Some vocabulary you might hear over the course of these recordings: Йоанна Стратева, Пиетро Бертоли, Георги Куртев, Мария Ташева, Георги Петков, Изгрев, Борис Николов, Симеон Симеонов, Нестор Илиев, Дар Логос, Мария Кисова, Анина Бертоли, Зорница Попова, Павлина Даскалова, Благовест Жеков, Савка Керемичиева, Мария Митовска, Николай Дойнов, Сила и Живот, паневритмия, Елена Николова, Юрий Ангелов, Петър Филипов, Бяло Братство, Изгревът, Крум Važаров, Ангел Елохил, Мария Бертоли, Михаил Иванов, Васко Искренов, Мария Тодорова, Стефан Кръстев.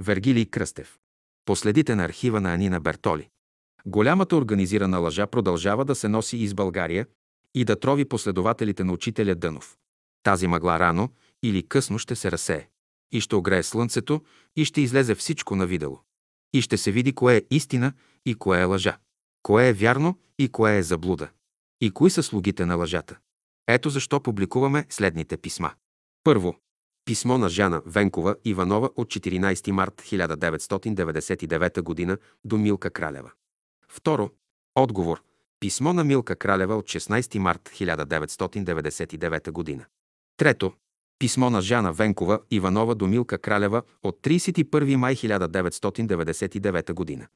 Вергилий Кръстев. По следите на архива на Анина Бертоли. Голямата организирана лъжа продължава да се носи из България и да трови последователите на учителя Дънов. Тази мъгла рано или късно ще се разсее. И ще огрее слънцето, и ще излезе всичко навидало. И ще се види кое е истина и кое е лъжа. Кое е вярно и кое е заблуда. И кои са слугите на лъжата. Ето защо публикуваме следните писма. Първо. Писмо на Жана Венкова Иванова от 14 март 1999 г. до Милка Кралева. Второ. Отговор. Писмо на Милка Кралева от 16 март 1999 г. Трето. Писмо на Жана Венкова Иванова до Милка Кралева от 31 май 1999 година.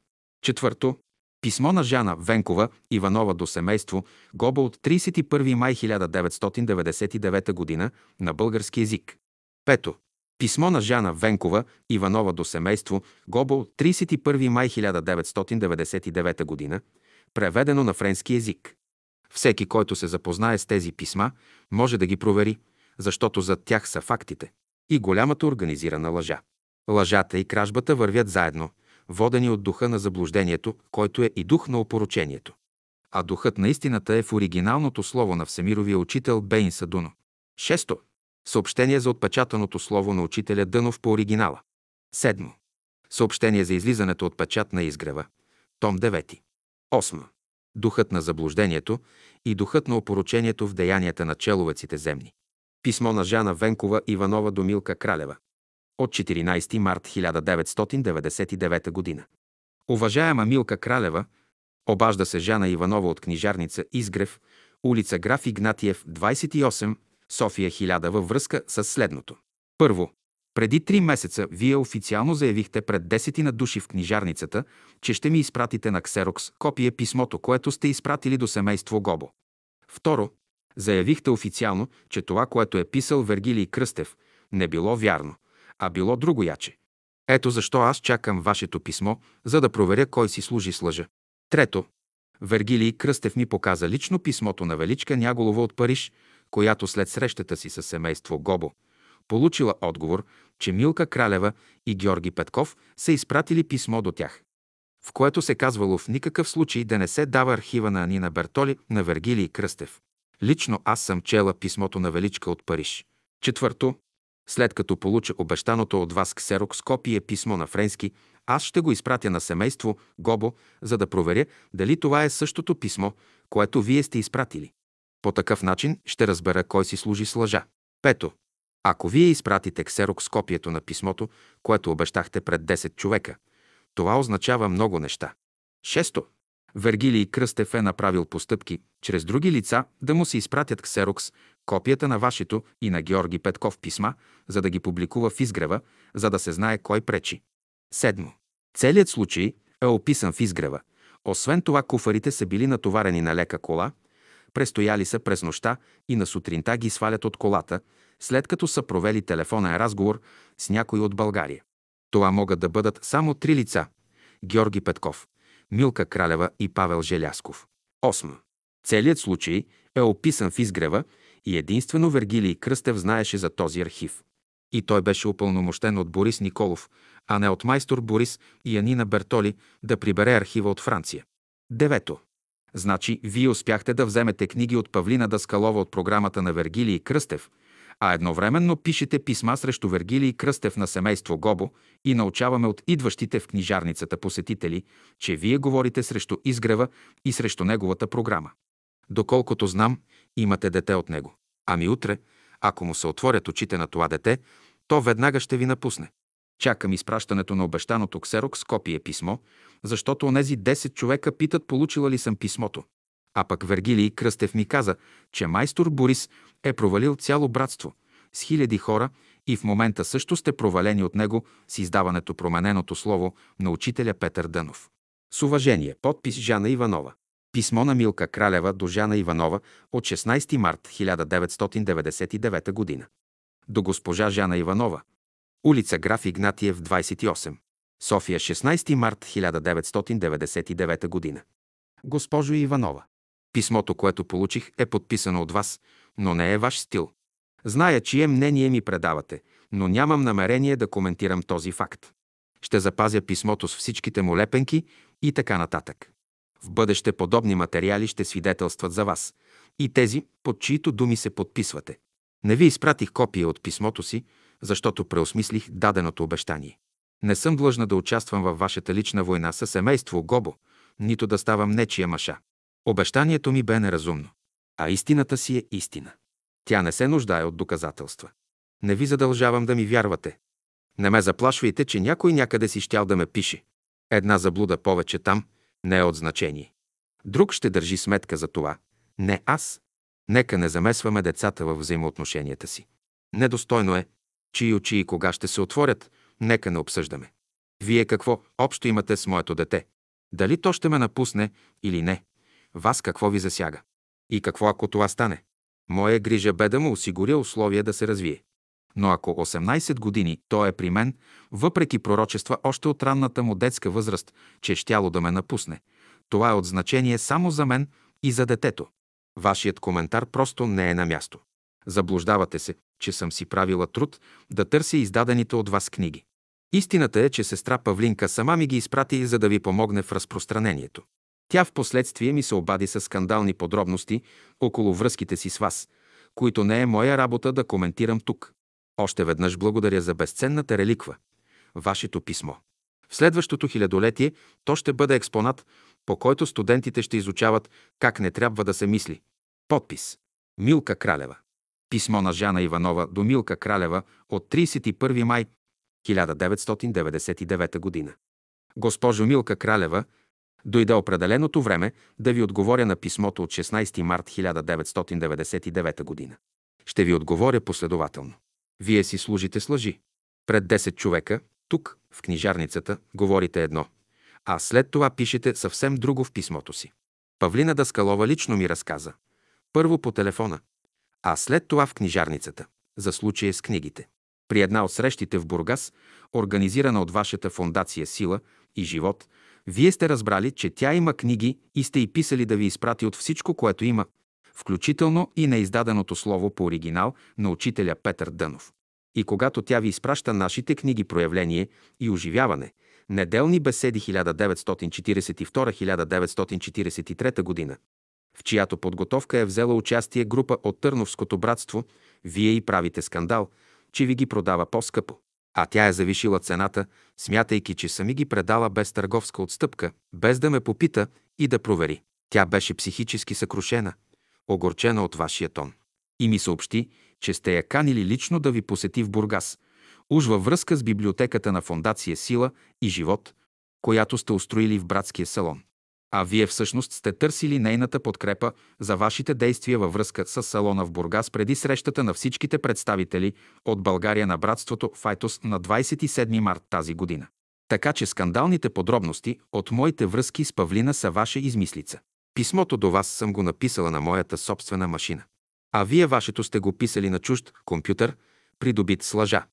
Четвърто. Писмо на Жана Венкова Иванова до семейство Гобо от 31 май 1999 година на български език. Пето. Писмо на Жана Венкова Иванова до семейство Гобо от 31 май 1999 година, преведено на френски език. Всеки, който се запознае с тези писма, може да ги провери, защото зад тях са фактите и голямата организирана лъжа. Лъжата и кражбата вървят заедно, водени от духа на заблуждението, който е и дух на опорочението. А духът на истината е в оригиналното слово на всемировия учител Беинса Дуно. Шесто. Съобщение за отпечатаното слово на учителя Дънов по оригинала. Седмо. Съобщение за излизането от печат на Изгрева. Том 9. Осмо. Духът на заблуждението и духът на опорочението в деянията на человеците земни. Писмо на Жана Венкова Иванова до Милка Кралева от 14 март 1999 година. Уважаема Милка Кралева, обажда се Жана Иванова от книжарница Изгрев, улица Граф Игнатиев, 28, София 1000 във връзка с следното. Първо, преди 3 месеца вие официално заявихте пред 10 души в книжарницата, че ще ми изпратите на ксерокс копие писмото, което сте изпратили до семейство Гобо. Второ, заявихте официално, че това, което е писал Вергилий Кръстев, не било вярно, а било другояче. Ето защо аз чакам вашето писмо, за да проверя кой си служи с лъжа. Трето, Вергилий Кръстев ми показа лично писмото на Величка Няголова от Париж, която след срещата си със семейство Гобо получила отговор, че Милка Кралева и Георги Петков са изпратили писмо до тях, в което се казвало в никакъв случай да не се дава архива на Анина Бертоли на Вергилий Кръстев. Лично аз съм чела писмото на Величка от Париж. Четвърто, след като получа обещаното от вас ксерокс копие писмо на френски, аз ще го изпратя на семейство Гобо, за да проверя дали това е същото писмо, което вие сте изпратили. По такъв начин ще разбера кой си служи с лъжа. Пето, ако вие изпратите ксерокс копието на писмото, което обещахте пред 10 човека, това означава много неща. Шесто, Вергилий Кръстев е направил постъпки чрез други лица да му се изпратят ксерокс копията на вашето и на Георги Петков писма, за да ги публикува в Изгрева, за да се знае кой пречи. Седмо. Целият случай е описан в Изгрева. Освен това, куфарите са били натоварени на лека кола, престояли са през нощта и на сутринта ги свалят от колата, след като са провели телефонен разговор с някой от България. Това могат да бъдат само 3 лица – Георги Петков, Милка Кралева и Павел Желясков. 8. Целият случай е описан в Изгрева и единствено Вергилий Кръстев знаеше за този архив. И той беше упълномощен от Борис Николов, а не от майстор Борис и Анина Бертоли да прибере архива от Франция. 9. Значи, вие успяхте да вземете книги от Павлина Даскалова от програмата на Вергилий Кръстев, а едновременно пишете писма срещу Вергилий Кръстев на семейство Гобо и научаваме от идващите в книжарницата посетители, че вие говорите срещу Изгрева и срещу неговата програма. Доколкото знам, имате дете от него. Ами утре, ако му се отворят очите на това дете, то веднага ще ви напусне. Чакам изпращането на обещаното ксерокс копие писмо, защото онези 10 човека питат получила ли съм писмото. А пък Вергилий Кръстев ми каза, че майстор Борис е провалил цяло братство с 1000 хора и в момента също сте провалени от него с издаването промененото слово на учителя Петър Дънов. С уважение, подпис Жана Иванова. Писмо на Милка Кралева до Жана Иванова от 16 март 1999 година. До госпожа Жана Иванова. Улица Граф Игнатиев, 28. София, 16 март 1999 година. Госпожо Иванова, писмото, което получих, е подписано от вас, но не е ваш стил. Зная, чие мнение ми предавате, но нямам намерение да коментирам този факт. ще запазя писмото с всичките му лепенки и така нататък. В бъдеще подобни материали ще свидетелстват за вас и тези, под чието думи се подписвате. Не ви изпратих копия от писмото си, защото преосмислих даденото обещание. Не съм длъжна да участвам във вашата лична война със семейство Гобо, нито да ставам нечия маша. Обещанието ми бе неразумно. А истината си е истина. Тя не се нуждае от доказателства. Не ви задължавам да ми вярвате. Не ме заплашвайте, че някой някъде си щял да ме пише. Една заблуда повече там не е от значение. Друг ще държи сметка за това. Не аз. Нека не замесваме децата във взаимоотношенията си. Недостойно е, чии очи и кога ще се отворят, нека не обсъждаме. Вие какво общо имате с моето дете? Дали то ще ме напусне или не? Вас какво ви засяга? И какво ако това стане? Моя грижа бе да му осигуря условия да се развие. Но ако 18 години той е при мен, въпреки пророчества още от ранната му детска възраст, че щяло да ме напусне, това е от значение само за мен и за детето. Вашият коментар просто не е на място. Заблуждавате се, че съм си правила труд да търся издадените от вас книги. Истината е, че сестра Павлинка сама ми ги изпрати, за да ви помогне в разпространението. Тя в последствие ми се обади със скандални подробности около връзките си с вас, които не е моя работа да коментирам тук. Още веднъж благодаря за безценната реликва – вашето писмо. В следващото хилядолетие то ще бъде експонат, по който студентите ще изучават как не трябва да се мисли. Подпис – Милка Кралева. Писмо на Жана Иванова до Милка Кралева от 31 май 1999 година. Госпожо Милка Кралева, дойде определеното време да ви отговоря на писмото от 16 март 1999 година. Ще ви отговоря последователно. Вие си служите с лъжи. Пред 10 човека, тук, в книжарницата, говорите едно, а след това пишете съвсем друго в писмото си. Павлина Даскалова лично ми разказа. Първо по телефона, а след това в книжарницата, за случая с книгите. При една от срещите в Бургас, организирана от вашата фондация Сила и Живот, вие сте разбрали, че тя има книги и сте й писали да ви изпрати от всичко, което има, включително и неиздаденото слово по оригинал на учителя Петър Дънов. И когато тя ви изпраща нашите книги «Проявление» и «Оживяване», «Неделни беседи» 1942-1943 година, в чиято подготовка е взела участие група от Търновското братство, вие и правите скандал, че ви ги продава по-скъпо. А тя е завишила цената, смятайки, че сами ги предала без търговска отстъпка, без да ме попита и да провери. Тя беше психически съкрушена, огорчена от вашия тон. И ми съобщи, че сте я канили лично да ви посети в Бургас, уж във връзка с библиотеката на фондация Сила и Живот, която сте устроили в братския салон. А вие всъщност сте търсили нейната подкрепа за вашите действия във връзка с салона в Бургас преди срещата на всичките представители от България на братството в Айтос на 27 март тази година. Така че скандалните подробности от моите връзки с Павлина са ваша измислица. Писмото до вас съм го написала на моята собствена машина. А вие вашето сте го писали на чужд компютър, придобит с лъжа.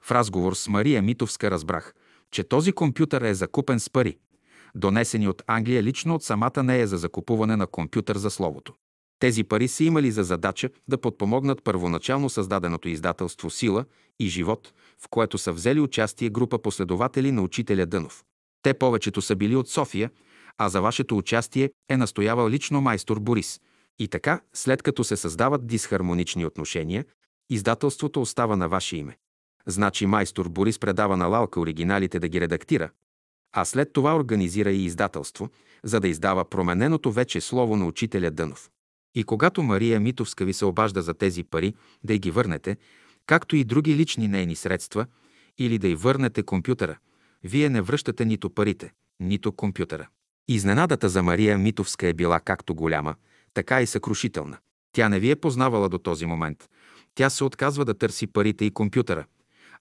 В разговор с Мария Митовска разбрах, че този компютър е закупен с пари, донесени от Англия лично от самата нея за закупуване на компютър за словото. Тези пари са имали за задача да подпомогнат първоначално създаденото издателство Сила и Живот, в което са взели участие група последователи на учителя Дънов. Те повечето са били от София, а за вашето участие е настоявал лично майстор Борис. И така, след като се създават дисхармонични отношения, издателството остава на ваше име. Значи майстор Борис предава на Лалка оригиналите да ги редактира, а след това организира и издателство, за да издава промененото вече слово на учителя Дънов. И когато Мария Митовска ви се обажда за тези пари, да й ги върнете, както и други лични нейни средства, или да й върнете компютъра, вие не връщате нито парите, нито компютъра. Изненадата за Мария Митовска е била както голяма, така и съкрушителна. Тя не ви е познавала до този момент. Тя се отказва да търси парите и компютъра,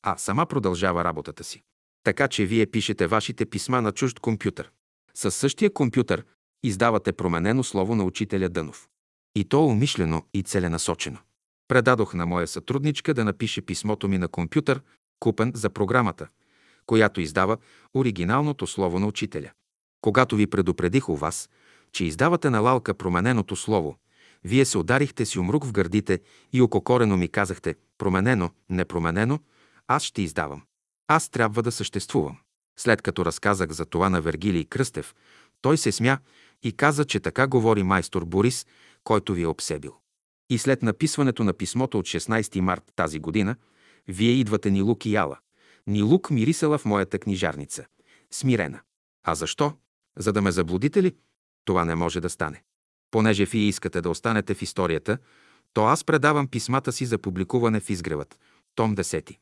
а сама продължава работата си. Така че вие пишете вашите писма на чужд компютър. Със същия компютър издавате променено слово на учителя Дънов. И то умишлено и целенасочено. Предадох на моя сътрудничка да напише писмото ми на компютър, купен за програмата, която издава оригиналното слово на учителя. Когато ви предупредих у вас, че издавате на Лалка промененото слово, вие се ударихте с юмрук в гърдите и ококорено ми казахте: променено, непроменено, аз ще издавам. Аз трябва да съществувам. След като разказах за това на Вергилий Кръстев, той се смя и каза, че така говори майстор Борис, който ви е обсебил. И след написването на писмото от 16 март тази година, вие идвате ни лук и яла. Ни лук мирисела в моята книжарница. Смирена. А защо? За да ме заблудите ли? Това не може да стане. Понеже вие искате да останете в историята, то аз предавам писмата си за публикуване в Изгревът, том 10.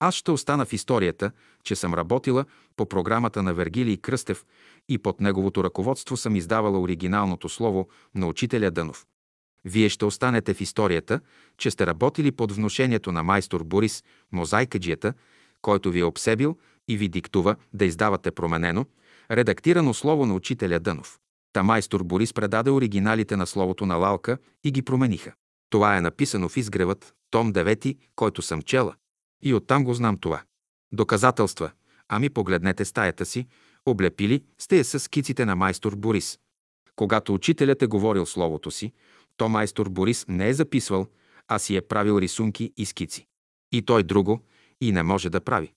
Аз ще остана в историята, че съм работила по програмата на Вергилий Кръстев и под неговото ръководство съм издавала оригиналното слово на учителя Дънов. Вие ще останете в историята, че сте работили под внушението на майстор Борис, мозайкаджията, който ви е обсебил и ви диктува да издавате променено, редактирано слово на учителя Дънов. Та майстор Борис предаде оригиналите на словото на Лалка и ги промениха. Това е написано в Изгревът, том 9, който съм чела. И оттам го знам това. Доказателства. Ами погледнете стаята си, облепили сте я със скиците на майстор Борис. Когато учителят е говорил словото си, то майстор Борис не е записвал, а си е правил рисунки и скици. И той друго и не може да прави.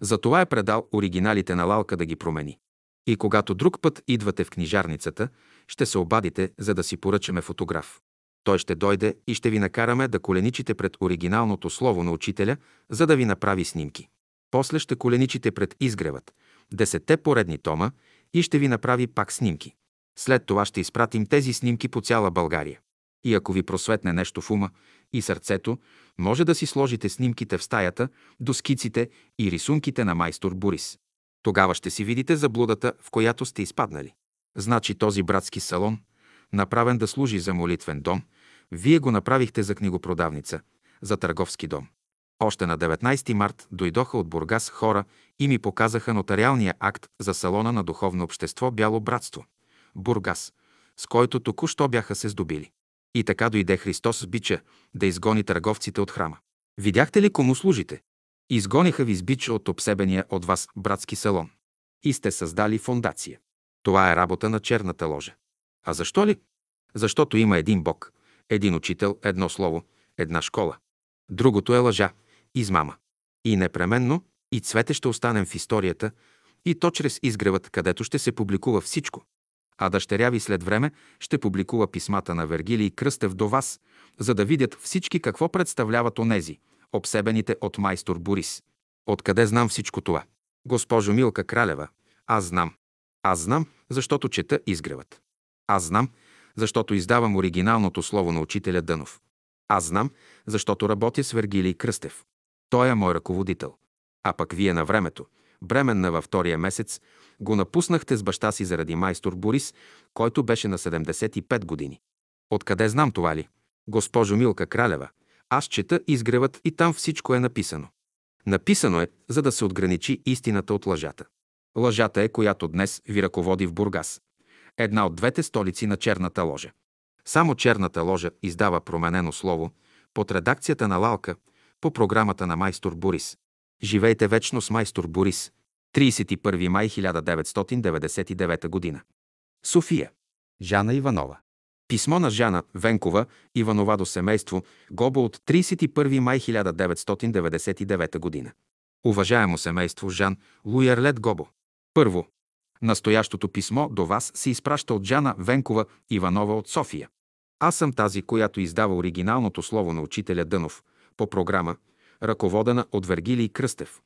Затова е предал оригиналите на Лалка да ги промени. И когато друг път идвате в книжарницата, ще се обадите, за да си поръчаме фотограф. Той ще дойде и ще ви накараме да коленичите пред оригиналното слово на учителя, за да ви направи снимки. После ще коленичите пред Изгревът, 10-те поредни тома, и ще ви направи пак снимки. След това ще изпратим тези снимки по цяла България. И ако ви просветне нещо в ума и сърцето, може да си сложите снимките в стаята до скиците и рисунките на майстор Борис. Тогава ще си видите заблудата, в която сте изпаднали. Значи този братски салон, направен да служи за молитвен дом, вие го направихте за книгопродавница, за търговски дом. Още на 19 март дойдоха от Бургас хора и ми показаха нотариалния акт за салона на Духовно общество Бяло Братство, Бургас, с който току-що бяха се сдобили. И така дойде Христос с бича да изгони търговците от храма. Видяхте ли кому служите? Изгониха ви с бича от обсебения от вас братски салон. И сте създали фондация. Това е работа на черната ложа. А защо ли? Защото има един Бог, един учител, едно слово, една школа. Другото е лъжа, измама. И непременно, и цвете ще останем в историята, и то чрез Изгревът, където ще се публикува всичко. А дъщеря ви след време ще публикува писмата на Вергилий Кръстев до вас, за да видят всички какво представляват онези, обсебените от майстор Борис. Откъде знам всичко това? Госпожо Милка Кралева, аз знам. Аз знам, защото чета Изгревът. Аз знам, защото издавам оригиналното слово на учителя Дънов. Аз знам, защото работя с Вергилий Кръстев. Той е мой ръководител. А пък вие на времето, бременна във втория месец, го напуснахте с баща си заради майстор Борис, който беше на 75 години. Откъде знам това ли? Госпожо Милка Кралева, аз чета Изгревът и там всичко е написано. Написано е, за да се отграничи истината от лъжата. Лъжата е, която днес ви ръководи в Бургас, една от двете столици на черната ложа. Само черната ложа издава променено слово под редакцията на Лалка по програмата на майстор Борис. Живейте вечно с майстор Борис. 31 май 1999 година. София. Жана Иванова. Писмо на Жана Венкова Иванова до семейство Гобо от 31 май 1999 година. Уважаемо семейство Жан Луярлет-Гобо. Първо, настоящото писмо до вас се изпраща от Жана Венкова Иванова от София. Аз съм тази, която издава оригиналното слово на учителя Дънов по програма, ръководена от Вергилий Кръстев.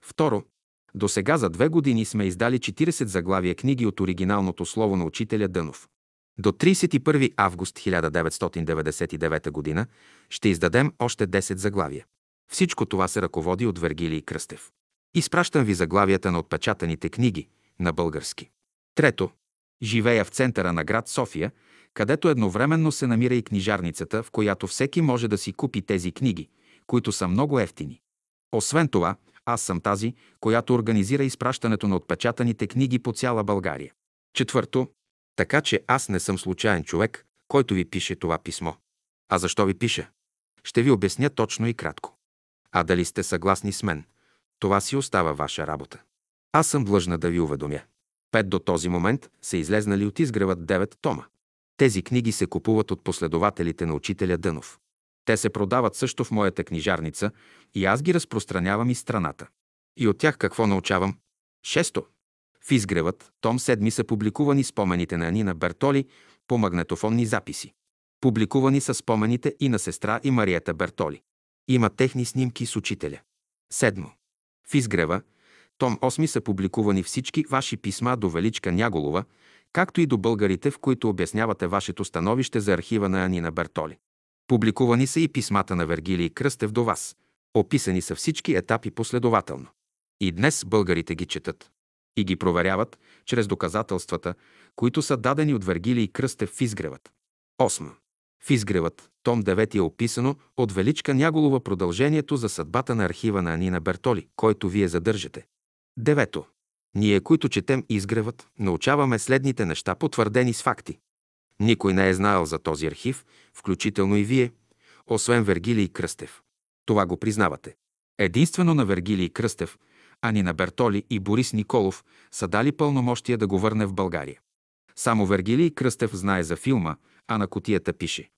Второ, до сега за 2 години сме издали 40 заглавия книги от оригиналното слово на учителя Дънов. До 31 август 1999 година ще издадем още 10 заглавия. Всичко това се ръководи от Вергилий Кръстев. Изпращам ви заглавията на отпечатаните книги на български. Трето, живея в центъра на град София, където едновременно се намира и книжарницата, в която всеки може да си купи тези книги, които са много евтини. Освен това, аз съм тази, която организира изпращането на отпечатаните книги по цяла България. Четвърто, така че аз не съм случайен човек, който ви пише това писмо. А защо ви пиша? Ще ви обясня точно и кратко. А дали сте съгласни с мен, това си остава ваша работа. Аз съм длъжна да ви уведомя. 5 до този момент са излезнали от Изгревът 9 тома. Тези книги се купуват от последователите на учителя Дънов. Те се продават също в моята книжарница и аз ги разпространявам из страната. И от тях какво научавам? 6. В Изгревът, том 7 са публикувани спомените на Анина Бертоли по магнетофонни записи. Публикувани са спомените и на сестра и Марията Бертоли. Има техни снимки с учителя. 7. В Изгрева, том 8 са публикувани всички ваши писма до Величка Няголова, както и до българите, в които обяснявате вашето становище за архива на Анина Бертоли. Публикувани са и писмата на Вергилий Кръстев до вас. Описани са всички етапи последователно. И днес българите ги четат и ги проверяват чрез доказателствата, които са дадени от Вергилий Кръстев в Изгревът. 8. В Изгревът, том 9 е описано от Величка Няголова продължението за съдбата на архива на Анина Бертоли, който вие задържате. 9. Ние, които четем Изгревът, научаваме следните неща, потвърдени с факти. Никой не е знаел за този архив, включително и вие, освен Вергилий Кръстев. Това го признавате. Единствено на Вергилий Кръстев, Анина Бертоли и Борис Николов са дали пълномощия да го върне в България. Само Вергилий Кръстев знае за филма, а на кутията пише: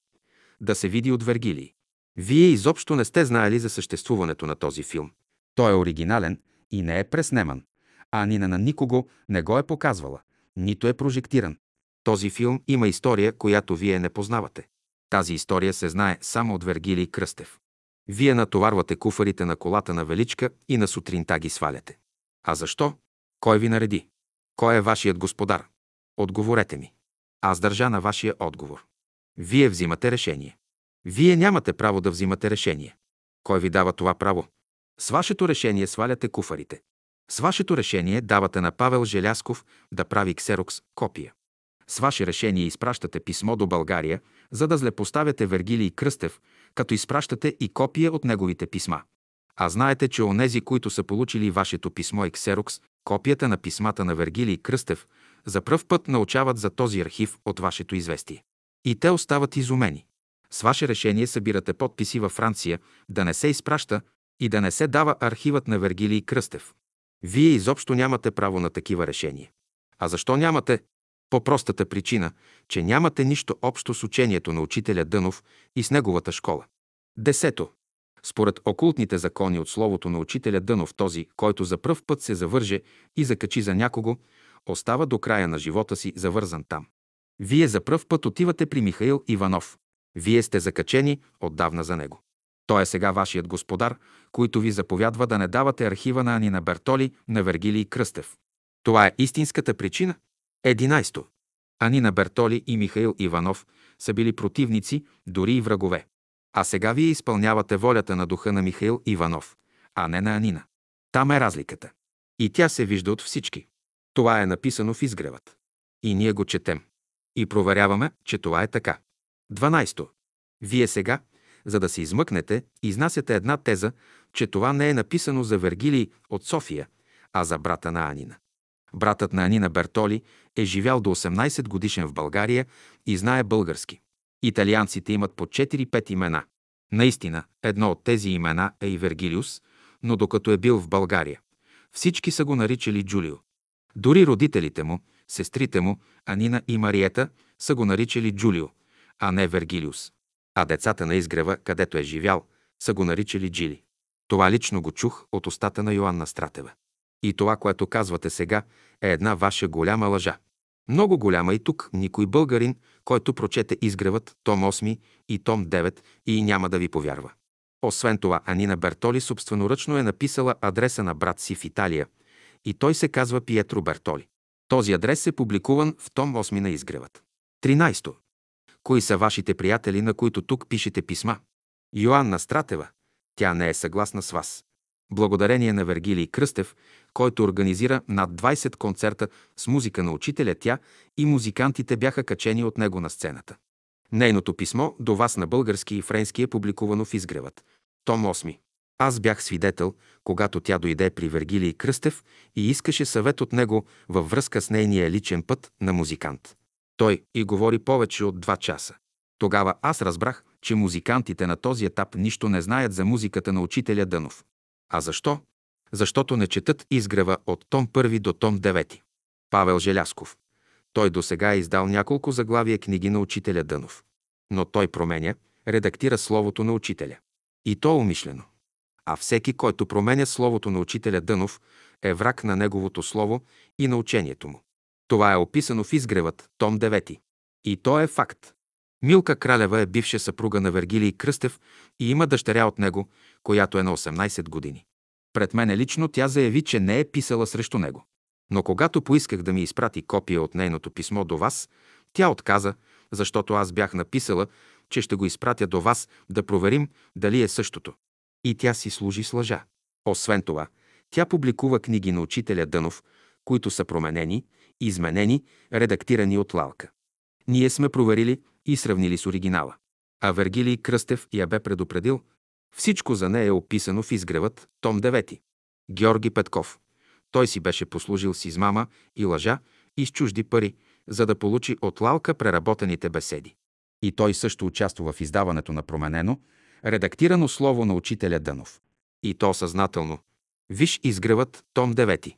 да се види от Вергилий. Вие изобщо не сте знаели за съществуването на този филм. Той е оригинален и не е преснеман, а Анина на никого не го е показвала, нито е прожектиран. Този филм има история, която вие не познавате. Тази история се знае само от Вергилий Кръстев. Вие натоварвате куфарите на колата на Величка и на сутринта ги сваляте. А защо? Кой ви нареди? Кой е вашият господар? Отговорете ми. Аз държа на вашия отговор. Вие взимате решение. Вие нямате право да взимате решение. Кой ви дава това право? С вашето решение сваляте куфарите. С вашето решение давате на Павел Желясков да прави ксерокс копия. С ваше решение изпращате писмо до България, за да злепоставяте Вергилий Кръстев, като изпращате и копия от неговите писма. А знаете, че онези, които са получили вашето писмо и ксерокс, копията на писмата на Вергилий Кръстев, за пръв път научават за този архив от вашето известие. И те остават изумени. С ваше решение събирате подписи във Франция да не се изпраща и да не се дава архивът на Вергилий Кръстев. Вие изобщо нямате право на такива решения. А защо нямате? По простата причина, че нямате нищо общо с учението на учителя Дънов и с неговата школа. 10. Според окултните закони от словото на учителя Дънов, този, който за пръв път се завърже и закачи за някого, остава до края на живота си завързан там. Вие за пръв път отивате при Михаил Иванов. Вие сте закачени отдавна за него. Той е сега вашият господар, който ви заповядва да не давате архива на Анина Бертоли на Вергилий Кръстев. Това е истинската причина. 11. Анина Бертоли и Михаил Иванов са били противници, дори и врагове. А сега вие изпълнявате волята на духа на Михаил Иванов, а не на Анина. Там е разликата. И тя се вижда от всички. Това е написано в Изгревът. И ние го четем. И проверяваме, че това е така. 12. Вие сега, за да се измъкнете, изнасяте една теза, че това не е написано за Вергилий от София, а за брата на Анина. Братът на Анина Бертоли е живял до 18 годишен в България и знае български. Италианците имат по 4-5 имена. Наистина, едно от тези имена е и Вергилиус, но докато е бил в България, всички са го наричали Джулио. Дори родителите му, сестрите му, Анина и Мариета, са го наричали Джулио, а не Вергилиус. А децата на Изгрева, където е живял, са го наричали Джили. Това лично го чух от устата на Йоанна Стратева. И това, което казвате сега, е една ваша голяма лъжа. Много голяма, и тук никой българин, който прочете Изгревът, том 8 и том 9, и няма да ви повярва. Освен това, Анина Бертоли собственоръчно е написала адреса на брат си в Италия и той се казва Пиетро Бертоли. Този адрес е публикуван в том 8 на Изгревът. 13. Кои са вашите приятели, на които тук пишете писма? Йоанна Стратева. Тя не е съгласна с вас. Благодарение на Вергилий Кръстев, който организира над 20 концерта с музика на учителя, тя и музикантите бяха качени от него на сцената. Нейното писмо до вас на български и френски е публикувано в Изгревът, том 8. Аз бях свидетел, когато тя дойде при Вергилий Кръстев и искаше съвет от него във връзка с нейния личен път на музикант. Той и говори повече от 2 часа. Тогава аз разбрах, че музикантите на този етап нищо не знаят за музиката на учителя Дънов. А защо? Защото не четат Изгрева от том 1 до том 9. Павел Желясков. Той досега е издал няколко заглавия книги на учителя Дънов. Но той променя, редактира словото на учителя. И то умишлено. А всеки, който променя словото на учителя Дънов, е враг на неговото слово и на учението му. Това е описано в Изгревът, том 9. И то е факт. Милка Кралева е бивша съпруга на Вергилий Кръстев и има дъщеря от него, която е на 18 години. Пред мене лично тя заяви, че не е писала срещу него. Но когато поисках да ми изпрати копия от нейното писмо до вас, тя отказа, защото аз бях написала, че ще го изпратя до вас да проверим дали е същото. И тя си служи с лъжа. Освен това, тя публикува книги на учителя Дънов, които са променени, изменени, редактирани от Лалка. Ние сме проверили и сравнили с оригинала. А Вергилий Кръстев я бе предупредил. Всичко за нея е описано в Изгревът, том 9. Георги Петков. Той си беше послужил с измама и лъжа и с чужди пари, за да получи от Лалка преработените беседи. И той също участва в издаването на променено, редактирано слово на учителя Дънов. И то съзнателно. Виж Изгревът, том 9.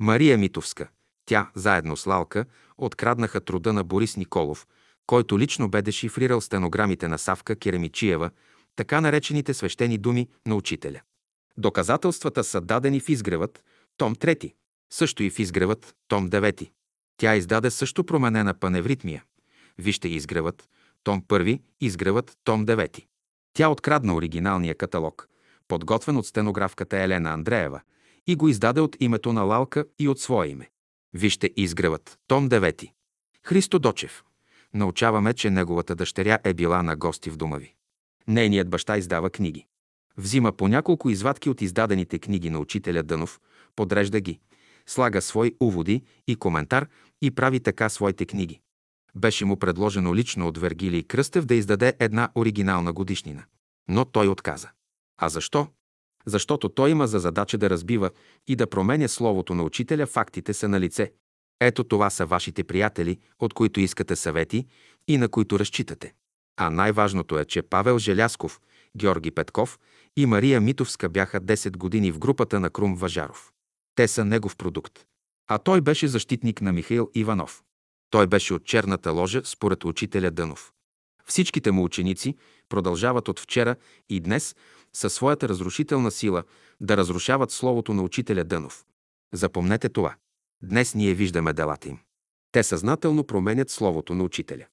Мария Митовска. Тя, заедно с Лалка, откраднаха труда на Борис Николов, който лично бе дешифрирал стенограмите на Савка Керемичиева, така наречените свещени думи на учителя. Доказателствата са дадени в Изгревът, том 3, също и в Изгревът, том 9. Тя издаде също променена паневритмия. Вижте Изгревът, том 1, Изгревът, том 9. Тя открадна оригиналния каталог, подготвен от стенографката Елена Андреева, и го издаде от името на Лалка и от свое име. Вижте Изгревът, том 9. Христо Дочев. Научаваме, че неговата дъщеря е била на гости в дома ви. Нейният баща издава книги. Взима по няколко извадки от издадените книги на учителя Дънов, подрежда ги, слага свои уводи и коментар и прави така своите книги. Беше му предложено лично от Вергилий Кръстев да издаде една оригинална годишнина. Но той отказа. А защо? Защото той има за задача да разбива и да променя словото на учителя, фактите са на лице. Ето това са вашите приятели, от които искате съвети и на които разчитате. А най-важното е, че Павел Желясков, Георги Петков и Мария Митовска бяха 10 години в групата на Крум Važаров. Те са негов продукт. А той беше защитник на Михаил Иванов. Той беше от Черната ложа, според учителя Дънов. Всичките му ученици продължават от вчера и днес със своята разрушителна сила да разрушават словото на учителя Дънов. Запомнете това. Днес ние виждаме делата им. Те съзнателно променят словото на учителя.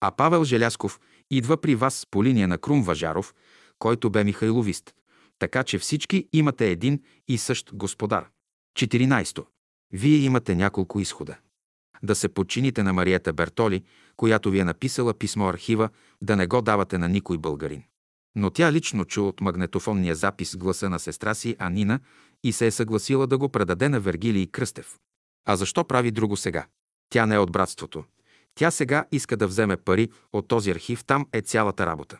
А Павел Желясков идва при вас по линия на Крум Važаров, който бе михайловист, така че всички имате един и същ господар. 14. Вие имате няколко изхода. Да се подчините на Марията Бертоли, която ви е написала писмо-архива, да не го давате на никой българин. Но тя лично чу от магнетофонния запис гласа на сестра си Анина и се е съгласила да го предаде на Вергилий Кръстев. А защо прави друго сега? Тя не е от братството. Тя сега иска да вземе пари от този архив, там е цялата работа.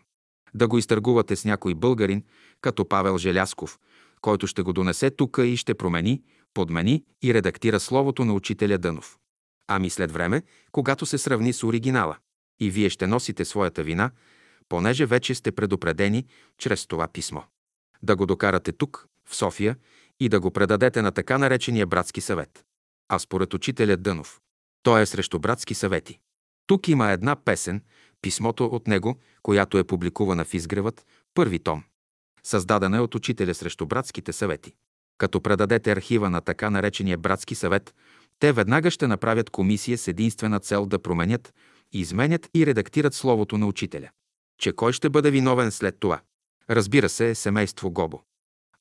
Да го изтъргувате с някой българин, като Павел Желясков, който ще го донесе тука и ще промени, подмени и редактира словото на учителя Дънов. Ами след време, когато се сравни с оригинала, и вие ще носите своята вина, понеже вече сте предупредени чрез това писмо. Да го докарате тук, в София, и да го предадете на така наречения братски съвет. А според учителя Дънов, той е срещу братски съвети. Тук има една песен, писмото от него, която е публикувана в Изгревът, първи том. Създадена е от учителя срещу братските съвети. Като предадете архива на така наречения братски съвет, те веднага ще направят комисия с единствена цел да променят, изменят и редактират словото на учителя. Че кой ще бъде виновен след това? Разбира се, е семейство Гобо.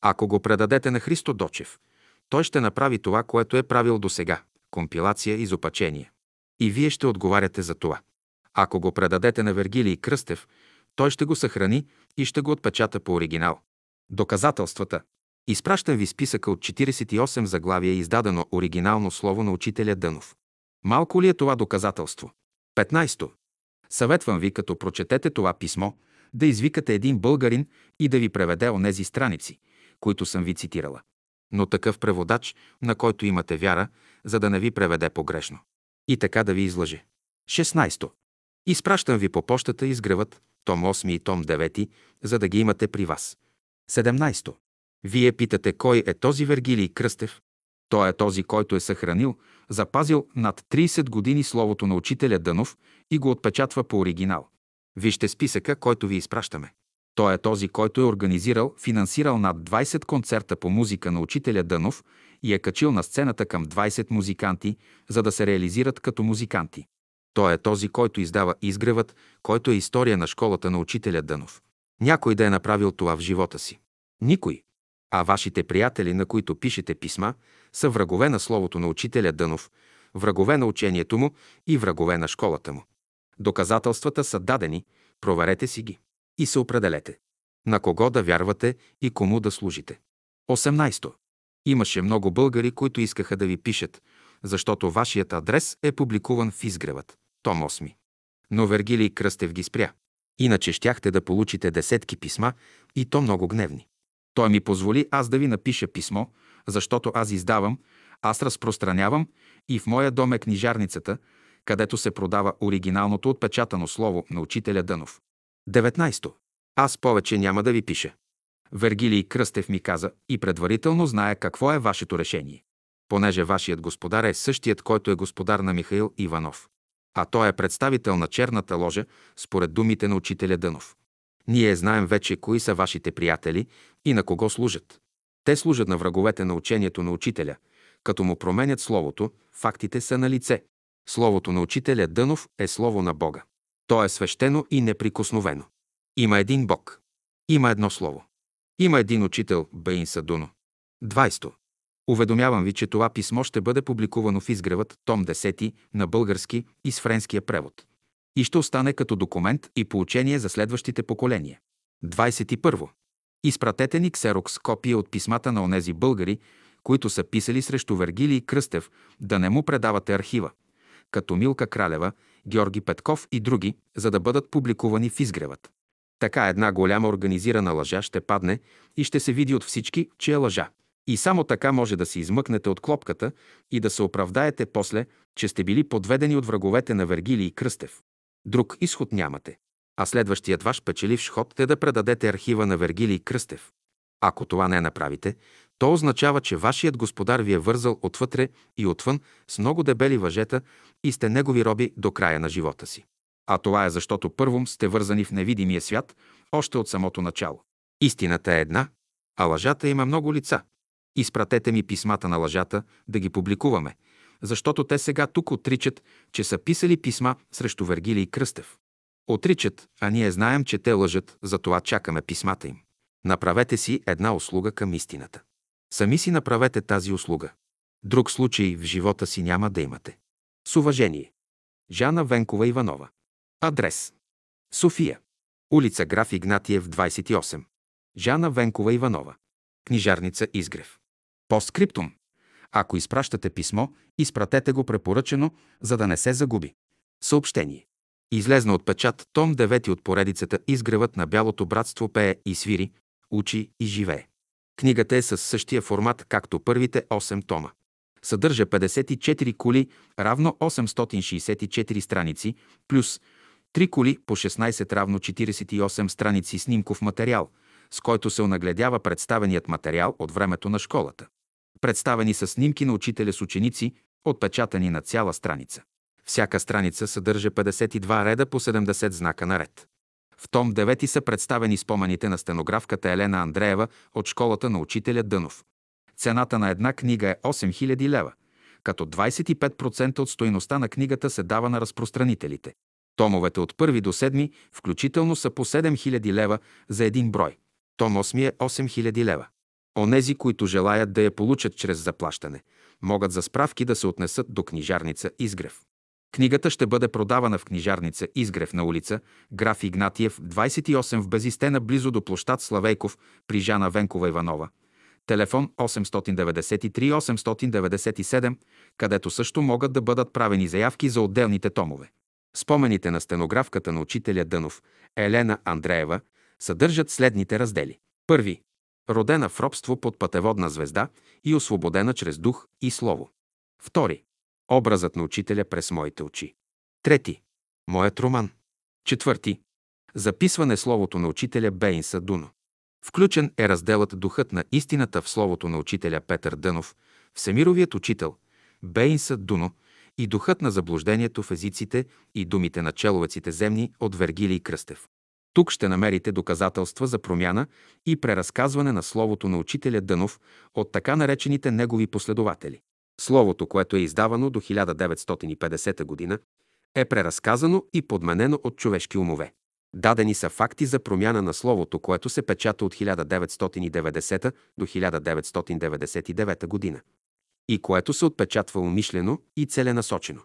Ако го предадете на Христо Дочев, той ще направи това, което е правил досега – компилация, изопачение. И вие ще отговаряте за това. Ако го предадете на Вергилий Кръстев, той ще го съхрани и ще го отпечата по оригинал. Доказателствата. Изпращам ви списъка от 48 заглавия, издадено оригинално слово на учителя Дънов. Малко ли е това доказателство? 15. Съветвам ви, като прочетете това писмо, да извикате един българин и да ви преведе онези страници, които съм ви цитирала. Но такъв преводач, на който имате вяра, за да не ви преведе погрешно. И така да ви излъже. 16. Изпращам ви по почтата Изгревът, том 8 и том 9, за да ги имате при вас. 17. Вие питате кой е този Вергилий Кръстев. Той е този, който е съхранил, запазил над 30 години словото на учителя Дънов и го отпечатва по оригинал. Вижте списъка, който ви изпращаме. Той е този, който е организирал, финансирал над 20 концерта по музика на учителя Дънов и е качил на сцената към 20 музиканти, за да се реализират като музиканти. Той е този, който издава Изгревът, който е история на школата на учителя Дънов. Някой да е направил това в живота си? Никой. А вашите приятели, на които пишете писма, са врагове на словото на учителя Дънов, врагове на учението му и врагове на школата му. Доказателствата са дадени, проверете си ги и се определете на кого да вярвате и кому да служите. 18. Имаше много българи, които искаха да ви пишат, защото вашият адрес е публикуван в Изгревът, том 8. Но Вергилий Кръстев ги спря. Иначе щяхте да получите десетки писма и то много гневни. Той ми позволи аз да ви напиша писмо, защото аз издавам, аз разпространявам и в моя дом е книжарницата, където се продава оригиналното отпечатано слово на учителя Дънов. 19. Аз повече няма да ви пиша. Вергилий Кръстев ми каза и предварително знае какво е вашето решение. Понеже вашият господар е същият, който е господар на Михаил Иванов. А той е представител на Черната ложа, според думите на учителя Дънов. Ние знаем вече кои са вашите приятели и на кого служат. Те служат на враговете на учението на учителя, като му променят словото, фактите са на лице. Словото на учителя Дънов е слово на Бога. То е свещено и неприкосновено. Има един Бог. Има едно слово. Има един учител, Беинса Дуно. 20. Уведомявам ви, че това писмо ще бъде публикувано в Изгревът, том 10, на български и с френския превод. И ще остане като документ и поучение за следващите поколения. 21. Изпратете ни ксерокс копия от писмата на онези българи, които са писали срещу Вергилий Кръстев, да не му предавате архива, като Милка Кралева, Георги Петков и други, за да бъдат публикувани в Изгревът. Така една голяма организирана лъжа ще падне и ще се види от всички, че е лъжа. И само така може да се измъкнете от клопката и да се оправдаете после, че сте били подведени от враговете на Вергилий Кръстев. Друг изход нямате. А следващият ваш печеливш ход е да предадете архива на Вергилий Кръстев. Ако това не направите, то означава, че вашият господар ви е вързал отвътре и отвън с много дебели въжета и сте негови роби до края на живота си. А това е защото първом сте вързани в невидимия свят още от самото начало. Истината е една, а лъжата има много лица. Изпратете ми писмата на лъжата да ги публикуваме, защото те сега тук отричат, че са писали писма срещу Вергилий Кръстев. Отричат, а ние знаем, че те лъжат, затова чакаме писмата им. Направете си една услуга към истината. Сами си направете тази услуга. Друг случай в живота си няма да имате. С уважение. Жана Венкова Иванова. Адрес. София. Улица Граф Игнатиев, 28. Жана Венкова Иванова. Книжарница Изгрев. Постскриптум. Ако изпращате писмо, изпратете го препоръчено, за да не се загуби. Съобщение. Излезна от печат том 9 от поредицата Изгревът на Бялото братство пее и свири, учи и живее. Книгата е със същия формат, както първите 8 тома. Съдържа 54 кули, равно 864 страници, плюс 3 кули по 16, равно 48 страници снимков материал, с който се онагледява представеният материал от времето на школата. Представени са снимки на учителя с ученици, отпечатани на цяла страница. Всяка страница съдържа 52 реда по 70 знака на ред. В том 9 са представени спомените на стенографката Елена Андреева от школата на учителя Дънов. Цената на една книга е 8000 лева, като 25% от стойността на книгата се дава на разпространителите. Томовете от 1 до 7 включително са по 7000 лева за един брой. Том 8 е 8000 лева. Онези, които желаят да я получат чрез заплащане, могат за справки да се отнесат до книжарница Изгрев. Книгата ще бъде продавана в книжарница Изгрев на улица Граф Игнатиев, 28 в Безистена, близо до площад Славейков, при Жана Венкова Иванова. Телефон 893 897, където също могат да бъдат правени заявки за отделните томове. Спомените на стенографката на учителя Дънов Елена Андреева съдържат следните раздели. Първи. Родена в робство под пътеводна звезда и освободена чрез дух и слово. Втори. Образът на учителя през моите очи. Трети. Моят роман. Четвърти. Записване словото на учителя Беинса Дуно. Включен е разделът Духът на истината в словото на учителя Петър Дънов, Всемировият учител, Беинса Дуно и Духът на заблуждението в езиците и думите на человеците земни от Вергилий Кръстев. Тук ще намерите доказателства за промяна и преразказване на словото на учителя Дънов от така наречените негови последователи. Словото, което е издавано до 1950 година, е преразказано и подменено от човешки умове. Дадени са факти за промяна на словото, което се печата от 1990 до 1999 година и което се отпечатва умишлено и целенасочено.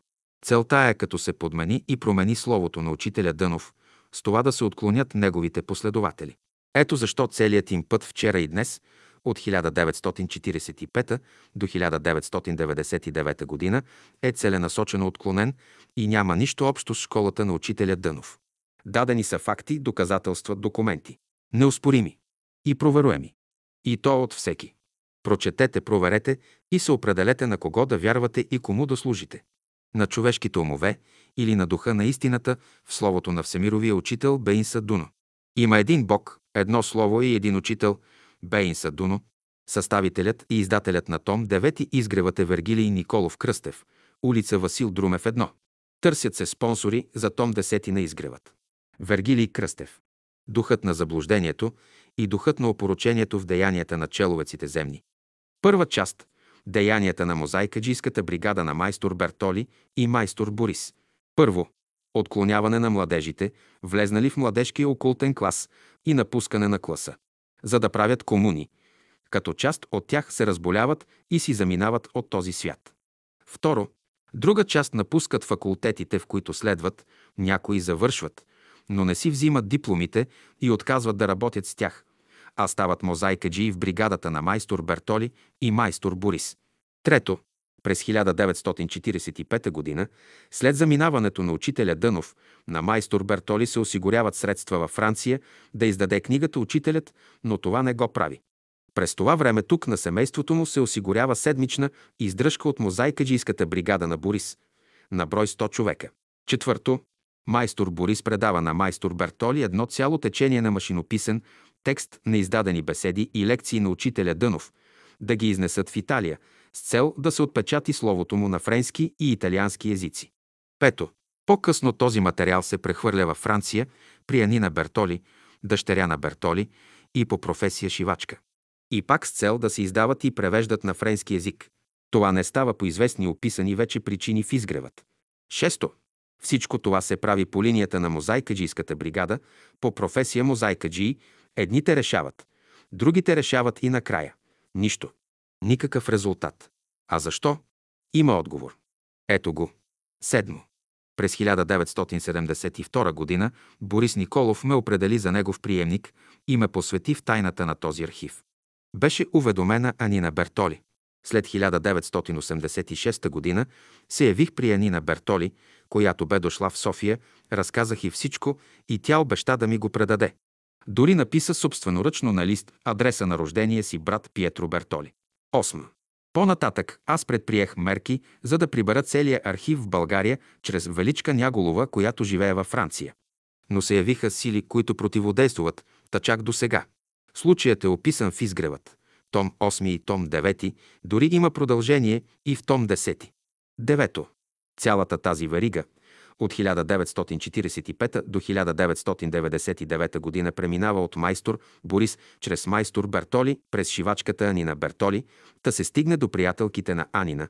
Целта е, като се подмени и промени словото на учителя Дънов, с това да се отклонят неговите последователи. Ето защо целият им път вчера и днес, от 1945 до 1999 година, е целенасочено отклонен и няма нищо общо с школата на учителя Дънов. Дадени са факти, доказателства, документи. Неоспорими и проверуеми. И то от всеки. Прочетете, проверете и се определете на кого да вярвате и кому да служите. На човешките умове или на духа на истината в словото на всемировия учител Беинса Дуно. Има един Бог, едно слово и един учител Беинса Дуно. Съставителят и издателят на том 9 Изгревът е Вергилий Николов Кръстев, улица Васил Друмев 1. Търсят се спонсори за том 10 на Изгревът. Вергилий Кръстев. Духът на заблуждението и духът на опорочението в деянията на человеците земни. Първа част – деянията на мозайкаджийската бригада на майстор Бертоли и майстор Борис. Първо – отклоняване на младежите, влезнали в младежкия окултен клас и напускане на класа, за да правят комуни, като част от тях се разболяват и си заминават от този свят. Второ – друга част напускат факултетите, в които следват, някои завършват, но не си взимат дипломите и отказват да работят с тях, а стават мозайкаджии в бригадата на майстор Бертоли и майстор Борис. Трето, през 1945 година, след заминаването на учителя Дънов, на майстор Бертоли се осигуряват средства във Франция да издаде книгата «Учителят», но това не го прави. През това време тук на семейството му се осигурява седмична издръжка от мозайкаджийската бригада на Борис, на брой 100 човека. Четвърто, майстор Борис предава на майстор Бертоли едно цяло течение на машинописен текст на издадени беседи и лекции на учителя Дънов, да ги изнесат в Италия, с цел да се отпечати словото му на френски и италиански езици. Пето, по-късно този материал се прехвърля във Франция при Анина Бертоли, дъщеря на Бертоли и по професия шивачка. И пак с цел да се издават и превеждат на френски език. Това не става по известни описани вече причини в Изгревът. Шесто, всичко това се прави по линията на мозайкаджийската бригада, по професия мозайкаджии. Едните решават, другите решават и накрая. Нищо. Никакъв резултат. А защо? Има отговор. Ето го. Седмо. През 1972 година Борис Николов ме определи за негов приемник и ме посвети в тайната на този архив. Беше уведомена Анина Бертоли. След 1986 година се явих при Анина Бертоли, която бе дошла в София, разказах и всичко и тя обеща да ми го предаде. Дори написа собственоръчно на лист адреса на рождения си брат Пиетро Бертоли. 8. По-нататък аз предприех мерки, за да прибера целия архив в България чрез Величка Няголова, която живее във Франция. Но се явиха сили, които противодействуват, та чак до сега. Случаят е описан в Изгревът, том 8 и том 9, дори има продължение и в том 10. 9. Цялата тази верига от 1945 до 1999 година преминава от майстор Борис чрез майстор Бертоли през шивачката Анина Бертоли, та се стигне до приятелките на Анина,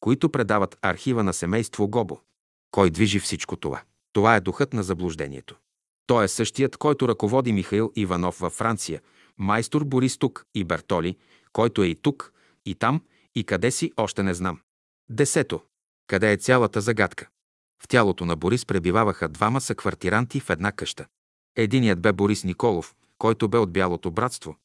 които предават архива на семейство Гобо. Кой движи всичко това? Това е духът на заблуждението. Той е същият, който ръководи Михаил Иванов във Франция, майстор Борис тук и Бертоли, който е и тук, и там, и къде си още не знам. 10. Къде е цялата загадка? В тялото на Борис пребиваваха двама съквартиранти в една къща. Единият бе Борис Николов, който бе от Бялото братство,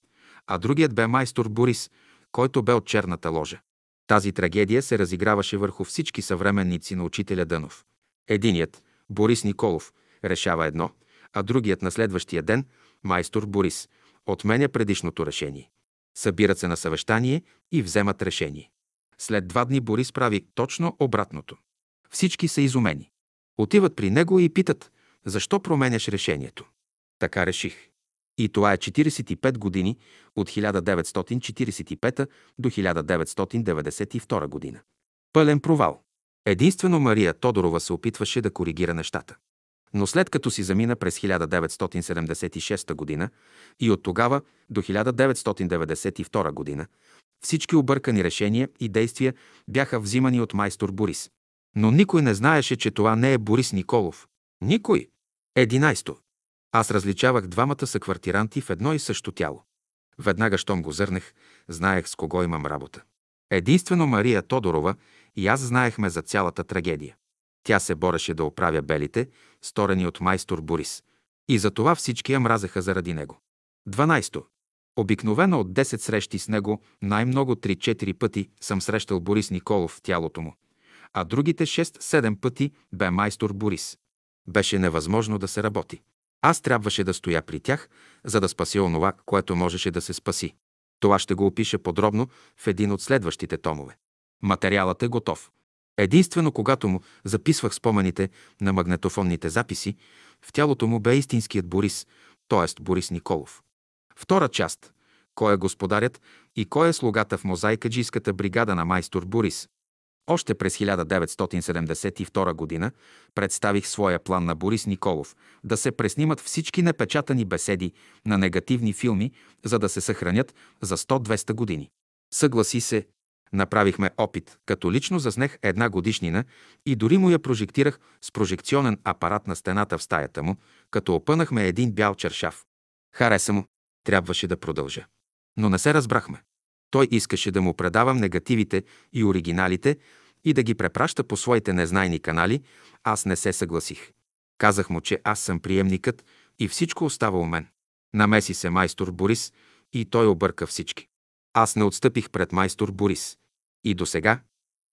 а другият бе майстор Борис, който бе от Черната ложа. Тази трагедия се разиграваше върху всички съвременници на учителя Дънов. Единият, Борис Николов, решава едно, а другият на следващия ден, майстор Борис, отменя предишното решение. Събират се на съвещание и вземат решение. След 2 дни Борис прави точно обратното. Всички са изумени. Отиват при него и питат, защо променяш решението? Така реших. И това е 45 години, от 1945 до 1992 година. Пълен провал. Единствено Мария Тодорова се опитваше да коригира нещата. Но след като си замина през 1976 година и от тогава до 1992 година, всички объркани решения и действия бяха взимани от майстор Борис. Но никой не знаеше, че това не е Борис Николов. Никой! 11. Аз различавах двамата съквартиранти в едно и също тяло. Веднага, щом го зърнех, знаех с кого имам работа. Единствено Мария Тодорова и аз знаехме за цялата трагедия. Тя се бореше да оправя белите, сторени от майстор Борис. И за това всички я мразеха заради него. 12. Обикновено от 10 срещи с него, най-много 3-4 пъти съм срещал Борис Николов в тялото му, а другите 6-7 пъти бе майстор Борис. Беше невъзможно да се работи. Аз трябваше да стоя при тях, за да спася онова, което можеше да се спаси. Това ще го опиша подробно в един от следващите томове. Материалът е готов. Единствено, когато му записвах спомените на магнетофонните записи, в тялото му бе истинският Борис, т.е. Борис Николов. Втора част. Кой е господарят и кой е слугата в мозайкаджийската бригада на майстор Борис? Още през 1972 година представих своя план на Борис Николов да се преснимат всички непечатани беседи на негативни филми, за да се съхранят за 100-200 години. Съгласи се, направихме опит, като лично заснех една годишнина и дори му я прожектирах с прожекционен апарат на стената в стаята му, като опънахме един бял чершаф. Хареса му, трябваше да продължа. Но не се разбрахме. Той искаше да му предавам негативите и оригиналите и да ги препраща по своите незнайни канали, аз не се съгласих. Казах му, че аз съм приемникът и всичко остава у мен. Намеси се майстор Борис и той обърка всички. Аз не отстъпих пред майстор Борис. И досега,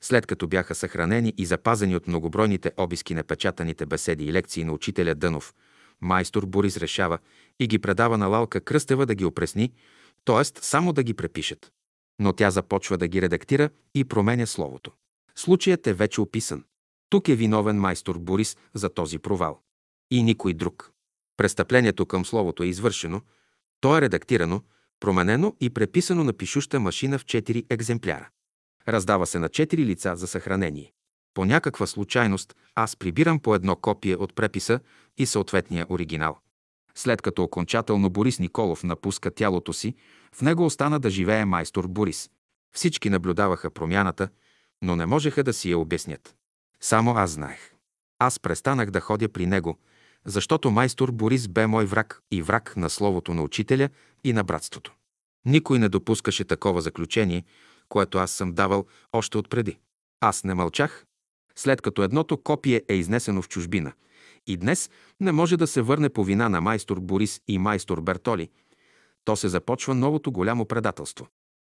след като бяха съхранени и запазени от многобройните обиски напечатаните беседи и лекции на учителя Дънов, майстор Борис решава и ги предава на Лалка Кръстева да ги опресни, т.е. само да ги препишат. Но тя започва да ги редактира и променя словото. Случаят е вече описан. Тук е виновен майстор Борис за този провал. И никой друг. Престъплението към словото е извършено, то е редактирано, променено и преписано на пишуща машина в 4 екземпляра. Раздава се на 4 лица за съхранение. По някаква случайност аз прибирам по едно копие от преписа и съответния оригинал. След като окончателно Борис Николов напуска тялото си, в него остана да живее майстор Борис. Всички наблюдаваха промяната, но не можеха да си я обяснят. Само аз знаех. Аз престанах да ходя при него, защото майстор Борис бе мой враг и враг на словото на учителя и на братството. Никой не допускаше такова заключение, което аз съм давал още отпреди. Аз не мълчах, след като едното копие е изнесено в чужбина и днес не може да се върне по вина на майстор Борис и майстор Бертоли. То се започва новото голямо предателство.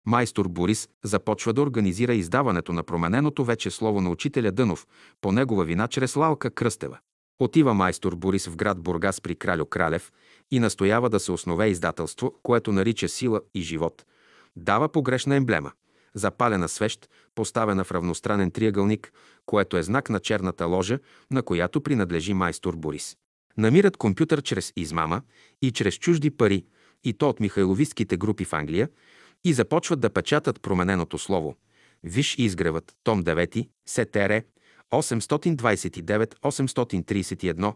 Майстор Борис започва да организира издаването на промененото вече слово на учителя Дънов по негова вина чрез Лалка Кръстева. Отива майстор Борис в град Бургас при Кралю Кралев и настоява да се основе издателство, което нарича Сила и Живот. Дава погрешна емблема – запалена свещ, поставена в равностранен триъгълник, което е знак на Черната ложа, на която принадлежи майстор Борис. Намират компютър чрез измама и чрез чужди пари, и то от михайловистките групи в Англия, и започват да печатат промененото слово. Виж Изгревът, том 9, СТР 829-831.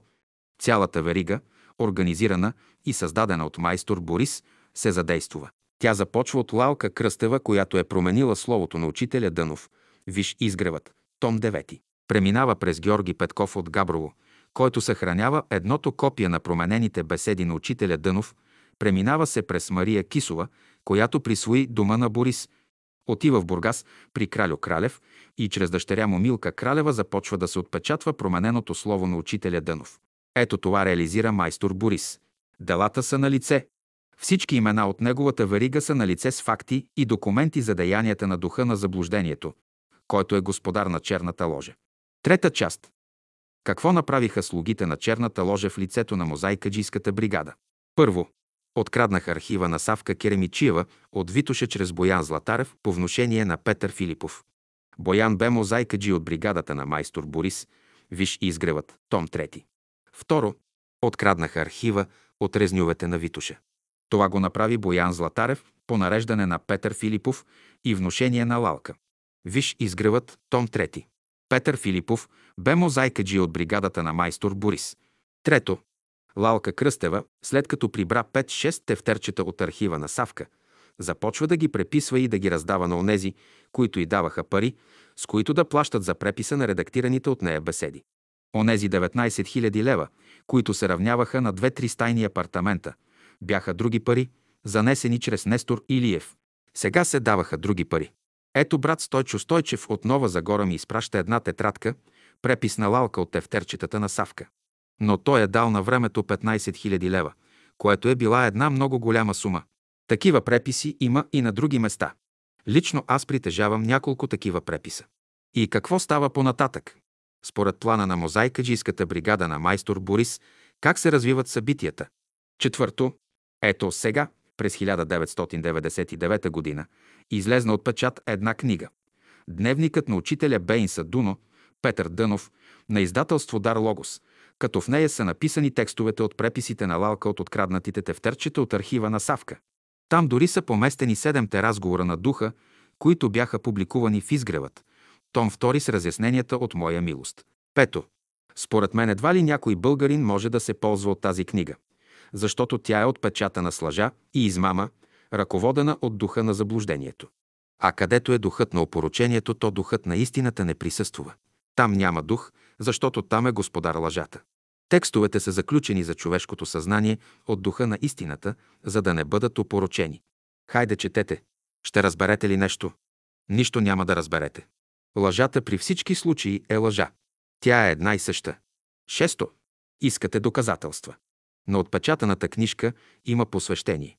Цялата верига, организирана и създадена от майстор Борис, се задействува. Тя започва от Лалка Кръстева, която е променила словото на учителя Дънов. Виж Изгревът, том 9. Преминава през Георги Петков от Габрово, който съхранява едното копие на променените беседи на учителя Дънов. Преминава се през Мария Кисова, която присвои дома на Борис. Отива в Бургас при Кралю Кралев и чрез дъщеря му Милка Кралева започва да се отпечатва промененото слово на учителя Дънов. Ето това реализира майстор Борис. Делата са на лице. Всички имена от неговата верига са на лице с факти и документи за деянията на духа на заблуждението, който е господар на Черната ложа. Трета част. Какво направиха слугите на Черната ложа в лицето на мозайкаджийската бригада? Първо, откраднах архива на Савка Керемичиева от Витоша чрез Боян Златарев по внушение на Петър Филипов. Боян бе мозайкаджи от бригадата на майстор Борис. Виж Изгревът, том 3. Второ, откраднаха архива от резнювете на Витоша. Това го направи Боян Златарев по нареждане на Петър Филипов и внушение на Лалка. Виж Изгревът, том 3. Петър Филипов бе мозайкаджи от бригадата на майстор Борис. Трето, Лалка Кръстева, след като прибра 5-6 тефтерчета от архива на Савка, започва да ги преписва и да ги раздава на онези, които й даваха пари, с които да плащат за преписа на редактираните от нея беседи. Онези 19 000 лева, които се равняваха на 2-3 стайни апартамента, бяха други пари, занесени чрез Нестор Илиев. Сега се даваха други пари. Ето брат Стойчо Стойчев от Нова Загора ми изпраща една тетрадка, препис на Лалка от тефтерчетата на Савка. Но той е дал на времето 15 000 лева, което е била една много голяма сума. Такива преписи има и на други места. Лично аз притежавам няколко такива преписа. И какво става по-нататък? Според плана на мозайкаджийската бригада на майстор Борис, как се развиват събитията? Четвърто, ето сега, през 1999 година, излезна от печат една книга. Дневникът на учителя Беинса Дуно, Петър Дънов, на издателство Дар Логос, като в нея са написани текстовете от преписите на Лалка от откраднатите тефтерчета от архива на Савка. Там дори са поместени 7-те разговора на духа, които бяха публикувани в Изгревът, том 2 с разясненията от моя милост. Пето. Според мен едва ли някой българин може да се ползва от тази книга, защото тя е от печата на слъжа и измама, ръководена от духа на заблуждението. А където е духът на опорочението, то духът на истината не присъствува. Там няма дух, защото там е господар лъжата. Текстовете са заключени за човешкото съзнание от духа на истината, за да не бъдат опорочени. Хайде, четете. Ще разберете ли нещо? Нищо няма да разберете. Лъжата при всички случаи е лъжа. Тя е една и съща. Шесто. Искате доказателства. На отпечатаната книжка има посвещение.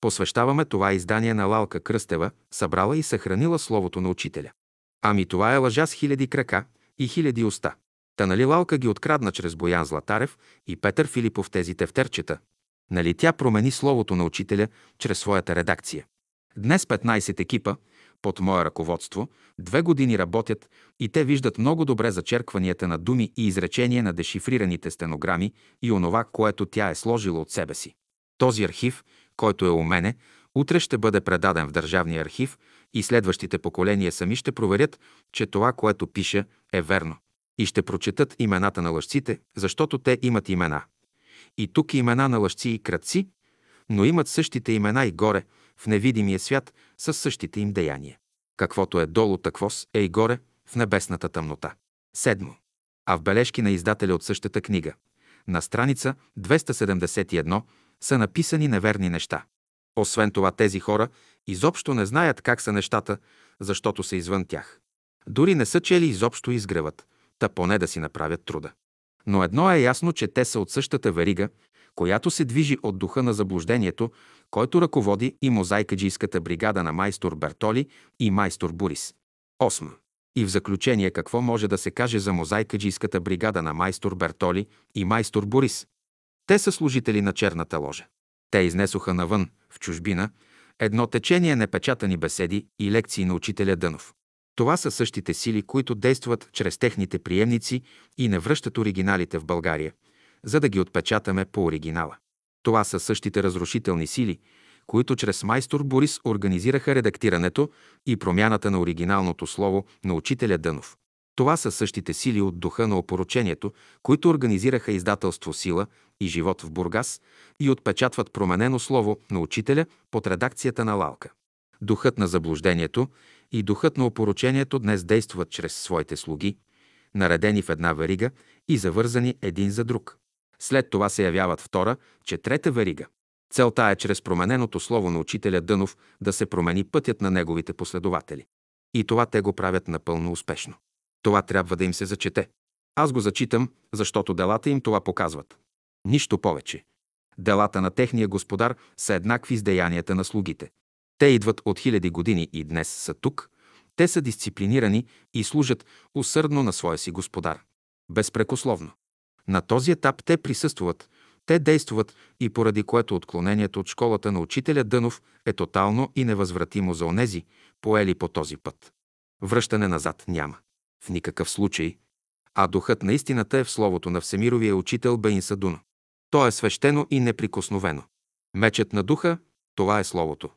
Посвещаваме това издание на Лалка Кръстева, събрала и съхранила словото на учителя. Ами това е лъжа с 1000 крака и 1000 уста. Та нали Лалка ги открадна чрез Боян Златарев и Петър Филипов тези тефтерчета? Нали тя промени словото на учителя чрез своята редакция? Днес 15 екипа, под мое ръководство, 2 години работят и те виждат много добре зачеркванията на думи и изречения на дешифрираните стенограми и онова, което тя е сложила от себе си. Този архив, който е у мене, утре ще бъде предаден в Държавния архив и следващите поколения сами ще проверят, че това, което пиша, е верно. И ще прочетат имената на лъжците, защото те имат имена. И тук имена на лъжци и крадци, но имат същите имена и горе, в невидимия свят, със същите им деяния. Каквото е долу, таквоз е и горе, в небесната тъмнота. Седмо. А в бележки на издателя от същата книга, на страница 271, са написани неверни неща. Освен това, тези хора изобщо не знаят как са нещата, защото са извън тях. Дори не са чели изобщо Изгревът, та поне да си направят труда. Но едно е ясно, че те са от същата верига, която се движи от духа на заблуждението, който ръководи и мозайкаджийската бригада на майстор Бертоли и майстор Борис. 8. И в заключение, какво може да се каже за мозайкаджийската бригада на майстор Бертоли и майстор Борис? Те са служители на Черната ложа. Те изнесоха навън, в чужбина, едно течение непечатани беседи и лекции на учителя Дънов. Това са същите сили, които действат чрез техните приемници и не връщат оригиналите в България, за да ги отпечатаме по оригинала. Това са същите разрушителни сили, които чрез майстор Борис организираха редактирането и промяната на оригиналното слово на учителя Дънов. Това са същите сили от духа на опорочението, които организираха издателство Сила и Живот в Бургас и отпечатват променено слово на учителя под редакцията на Лалка. Духът на заблуждението и духът на опорочението днес действат чрез своите слуги, наредени в една верига и завързани един за друг. След това се явяват втора, че трета верига. Целта е чрез промененото слово на учителя Дънов да се промени пътят на неговите последователи. И това те го правят напълно успешно. Това трябва да им се зачете. Аз го зачитам, защото делата им това показват. Нищо повече. Делата на техния господар са еднакви с деянията на слугите. Те идват от 1000 години и днес са тук. Те са дисциплинирани и служат усърдно на своя си господар. Безпрекословно. На този етап те присъствуват, те действат и поради което отклонението от школата на учителя Дънов е тотално и невъзвратимо за онези, поели по този път. Връщане назад няма. В никакъв случай. А духът на истината е в словото на всемировия учител Беинса Дуно. То е свещено и неприкосновено. Мечът на духа – това е словото.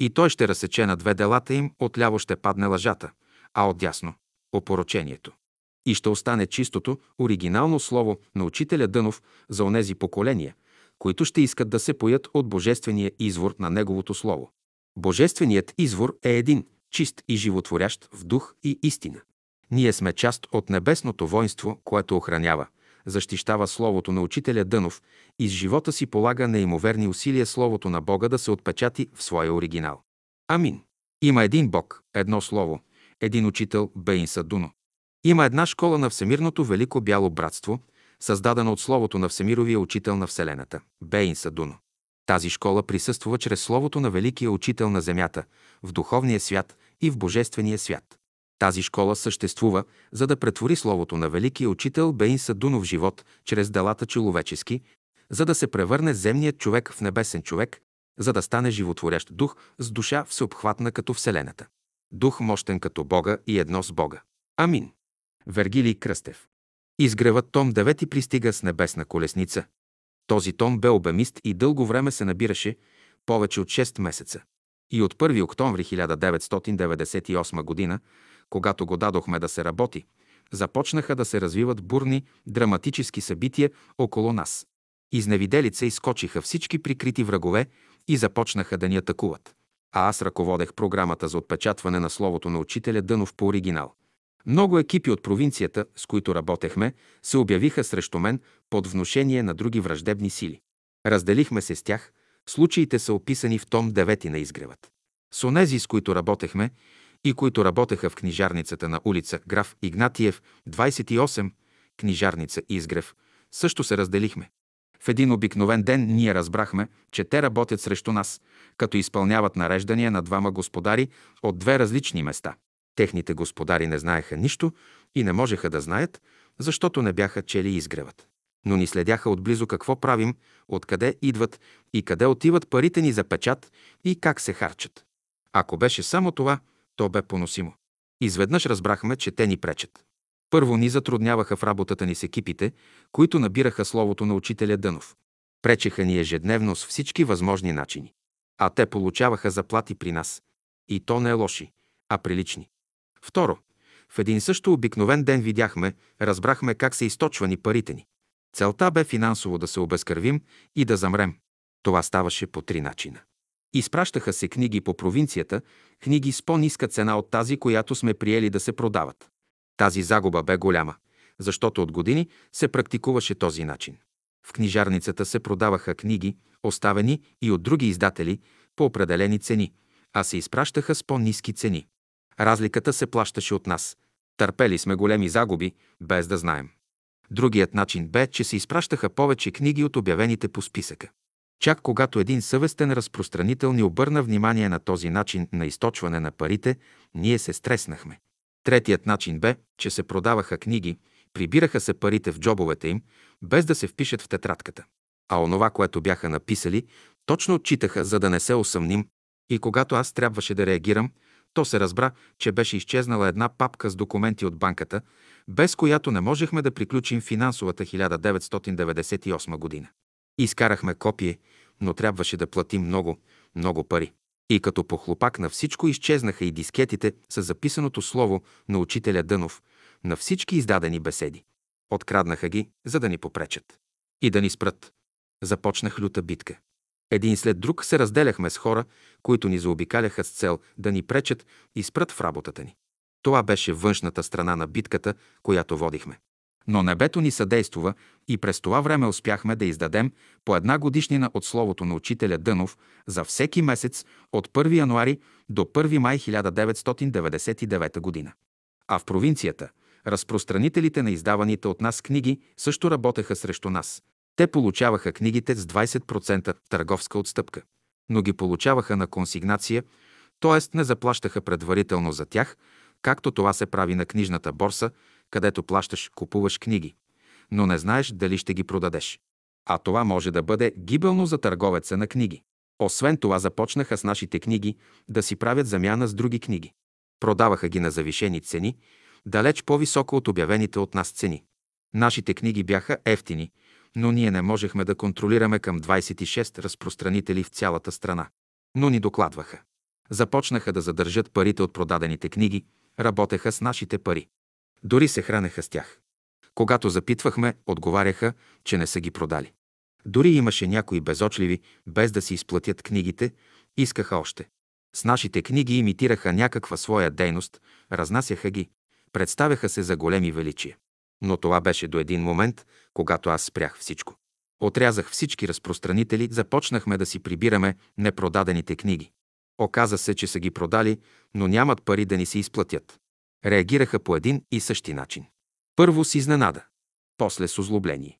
И той ще разсече на две делата им, отляво ще падне лъжата, а отдясно – опорочението. И ще остане чистото, оригинално слово на учителя Дънов за онези поколения, които ще искат да се поят от божествения извор на неговото слово. Божественият извор е един, чист и животворящ в дух и истина. Ние сме част от небесното воинство, което охранява, защищава словото на учителя Дънов и с живота си полага неимоверни усилия словото на Бога да се отпечати в своя оригинал. Амин. Има един Бог, едно слово, един учител Беинса Дуно. Има една школа на Всемирното Велико Бяло Братство, създадена от словото на Всемировия Учител на Вселената, Беинса Дуно. Тази школа присъства чрез словото на Великия Учител на Земята, в духовния свят и в божествения свят. Тази школа съществува, за да претвори словото на Великия Учител Беинса Дуно в живот, чрез делата человечески, за да се превърне земният човек в небесен човек, за да стане животворящ дух с душа всеобхватна като Вселената. Дух мощен като Бога и едно с Бога. Амин. Вергилий Кръстев. Изгревът том 9 пристига с небесна колесница. Този том бе обемист и дълго време се набираше, повече от 6 месеца. И от 1 октомври 1998 година, когато го дадохме да се работи, започнаха да се развиват бурни, драматически събития около нас. Изневиделица изскочиха всички прикрити врагове и започнаха да ни атакуват. А аз ръководех програмата за отпечатване на словото на учителя Дънов по оригинал. Много екипи от провинцията, с които работехме, се обявиха срещу мен под внушение на други враждебни сили. Разделихме се с тях, случаите са описани в том 9 на Изгревът. С онези, с които работехме и които работеха в книжарницата на улица Граф Игнатиев, 28, книжарница Изгрев, също се разделихме. В един обикновен ден ние разбрахме, че те работят срещу нас, като изпълняват нареждания на двама господари от две различни места. Техните господари не знаеха нищо и не можеха да знаят, защото не бяха чели Изгревът. Но ни следяха отблизо какво правим, откъде идват и къде отиват парите ни за печат и как се харчат. Ако беше само това, то бе поносимо. Изведнъж разбрахме, че те ни пречат. Първо ни затрудняваха в работата ни с екипите, които набираха словото на учителя Дънов. Пречеха ни ежедневно с всички възможни начини. А те получаваха заплати при нас. И то не е лоши, а прилични. Второ, в един също обикновен ден разбрахме как са източвани парите ни. Целта бе финансово да се обезкървим и да замрем. Това ставаше по 3 начина. Изпращаха се книги по провинцията, книги с по-ниска цена от тази, която сме приели да се продават. Тази загуба бе голяма, защото от години се практикуваше този начин. В книжарницата се продаваха книги, оставени и от други издатели, по определени цени, а се изпращаха с по-ниски цени. Разликата се плащаше от нас. Търпели сме големи загуби, без да знаем. Другият начин бе, че се изпращаха повече книги от обявените по списъка. Чак когато един съвестен разпространител ни обърна внимание на този начин на източване на парите, ние се стреснахме. Третият начин бе, че се продаваха книги, прибираха се парите в джобовете им, без да се впишат в тетрадката. А онова, което бяха написали, точно отчитаха, за да не се усъмним. И когато аз трябваше да реагирам, то се разбра, че беше изчезнала една папка с документи от банката, без която не можехме да приключим финансовата 1998 година. Изкарахме копие, но трябваше да платим много, много пари. И като похлопак на всичко изчезнаха и дискетите с записаното слово на учителя Дънов, на всички издадени беседи. Откраднаха ги, за да ни попречат. И да ни спрат. Започнах люта битка. Един след друг се разделяхме с хора, които ни заобикаляха с цел да ни пречат и спрат в работата ни. Това беше външната страна на битката, която водихме. Но небето ни съдействува и през това време успяхме да издадем по 1 годишнина от словото на учителя Дънов за всеки месец от 1 януари до 1 май 1999 година. А в провинцията разпространителите на издаваните от нас книги също работеха срещу нас. Те получаваха книгите с 20% търговска отстъпка, но ги получаваха на консигнация, т.е. не заплащаха предварително за тях, както това се прави на книжната борса, където плащаш, купуваш книги, но не знаеш дали ще ги продадеш. А това може да бъде гибелно за търговеца на книги. Освен това започнаха с нашите книги да си правят замяна с други книги. Продаваха ги на завишени цени, далеч по-високо от обявените от нас цени. Нашите книги бяха евтини, но ние не можехме да контролираме към 26 разпространители в цялата страна. Но ни докладваха. Започнаха да задържат парите от продадените книги, работеха с нашите пари. Дори се хранеха с тях. Когато запитвахме, отговаряха, че не са ги продали. Дори имаше някои безочливи, без да си изплатят книгите, искаха още. С нашите книги имитираха някаква своя дейност, разнасяха ги, представяха се за големи величия. Но това беше до един момент, когато аз спрях всичко. Отрязах всички разпространители, започнахме да си прибираме непродадените книги. Оказа се, че са ги продали, но нямат пари да ни се изплатят. Реагираха по един и същи начин. Първо с изненада, после с озлобление.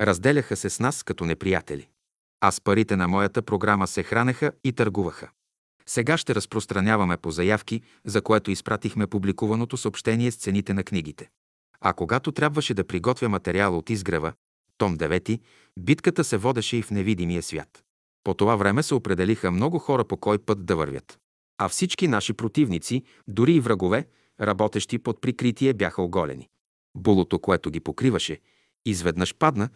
Разделяха се с нас като неприятели. А с парите на моята програма се хранеха и търгуваха. Сега ще разпространяваме по заявки, за което изпратихме публикуваното съобщение с цените на книгите. А когато трябваше да приготвя материал от Изгрева, том 9, битката се водеше и в невидимия свят. По това време се определиха много хора по кой път да вървят. А всички наши противници, дори и врагове, работещи под прикритие, бяха оголени. Булото, което ги покриваше, изведнъж падна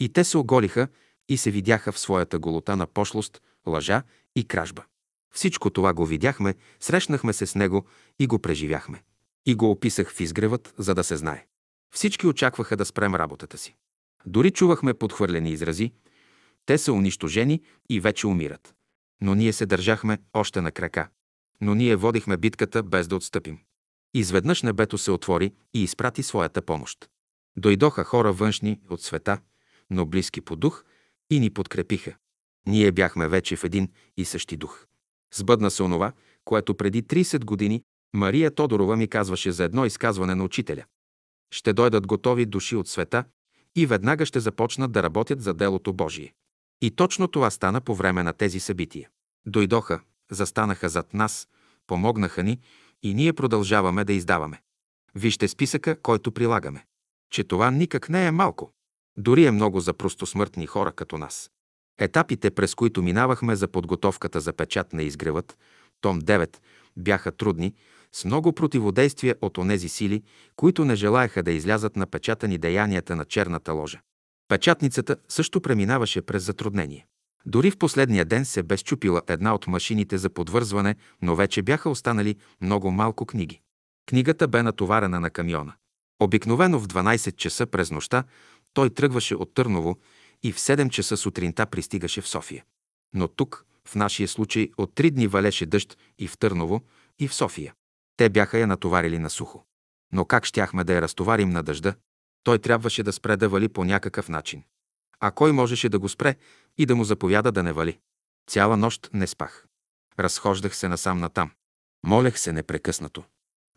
и те се оголиха и се видяха в своята голота на пошлост, лъжа и кражба. Всичко това го видяхме, срещнахме се с него и го преживяхме. И го описах в Изгревът, за да се знае. Всички очакваха да спрем работата си. Дори чувахме подхвърлени изрази. Те са унищожени и вече умират. Но ние се държахме още на крака. Но ние водихме битката без да отстъпим. Изведнъж небето се отвори и изпрати своята помощ. Дойдоха хора външни от света, но близки по дух, и ни подкрепиха. Ние бяхме вече в един и същи дух. Сбъдна се онова, което преди 30 години Мария Тодорова ми казваше за едно изказване на учителя. Ще дойдат готови души от света и веднага ще започнат да работят за делото Божие. И точно това стана по време на тези събития. Дойдоха, застанаха зад нас, помогнаха ни и ние продължаваме да издаваме. Вижте списъка, който прилагаме. Че това никак не е малко. Дори е много за простосмъртни хора като нас. Етапите, през които минавахме за подготовката за печат на Изгревът, том 9, бяха трудни, с много противодействие от онези сили, които не желаеха да излязат на печатани деянията на черната ложа. Печатницата също преминаваше през затруднение. Дори в последния ден се бе счупила една от машините за подвързване, но вече бяха останали много малко книги. Книгата бе натоварена на камиона. Обикновено в 12 часа през нощта той тръгваше от Търново и в 7 часа сутринта пристигаше в София. Но тук, в нашия случай, от 3 дни валеше дъжд и в Търново, и в София. Те бяха я натоварили на сухо. Но как щяхме да я разтоварим на дъжда? Той трябваше да спре да вали по някакъв начин. А кой можеше да го спре и да му заповяда да не вали? Цяла нощ не спах. Разхождах се насам-натам. Молех се непрекъснато.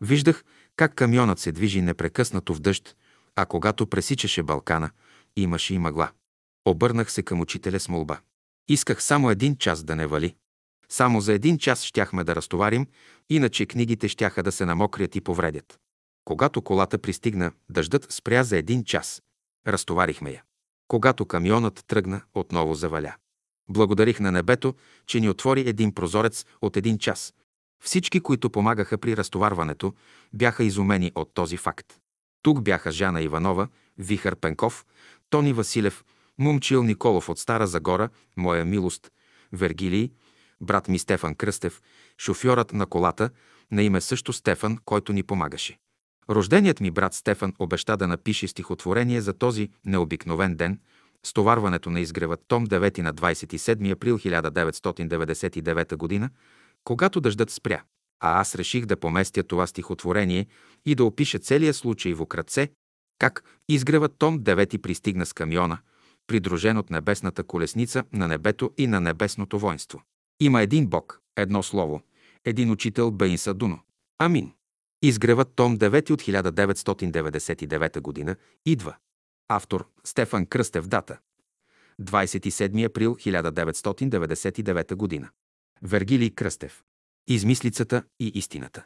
Виждах как камионът се движи непрекъснато в дъжд, а когато пресичаше Балкана, имаше и мъгла. Обърнах се към учителя с молба. Исках само 1 час да не вали. Само за 1 час щяхме да разтоварим, иначе книгите щяха да се намокрят и повредят. Когато колата пристигна, дъждът спря за 1 час. Разтоварихме я. Когато камионът тръгна, отново заваля. Благодарих на небето, че ни отвори един прозорец от 1 час. Всички, които помагаха при разтоварването, бяха изумени от този факт. Тук бяха Жана Иванова, Вихър Пенков, Тони Василев, Момчил Николов от Стара Загора, моя милост, Вергилий, брат ми Стефан Кръстев, шофьорът на колата, на име също Стефан, който ни помагаше. Рожденият ми брат Стефан обеща да напише стихотворение за този необикновен ден, стоварването на Изгрева, том 9 на 27 април 1999 година, когато дъждът спря. А аз реших да поместя това стихотворение и да опиша целия случай в вкратце, как Изгрева, том 9 пристигна с камиона, придружен от небесната колесница на небето и на небесното воинство. Има един Бог, едно слово, един учител Беинса Дуно. Амин. Изгревът, том 9 от 1999 година, идва. Автор Стефан Кръстев, дата 27 април 1999 година. Вергилий Кръстев. Измислицата и истината.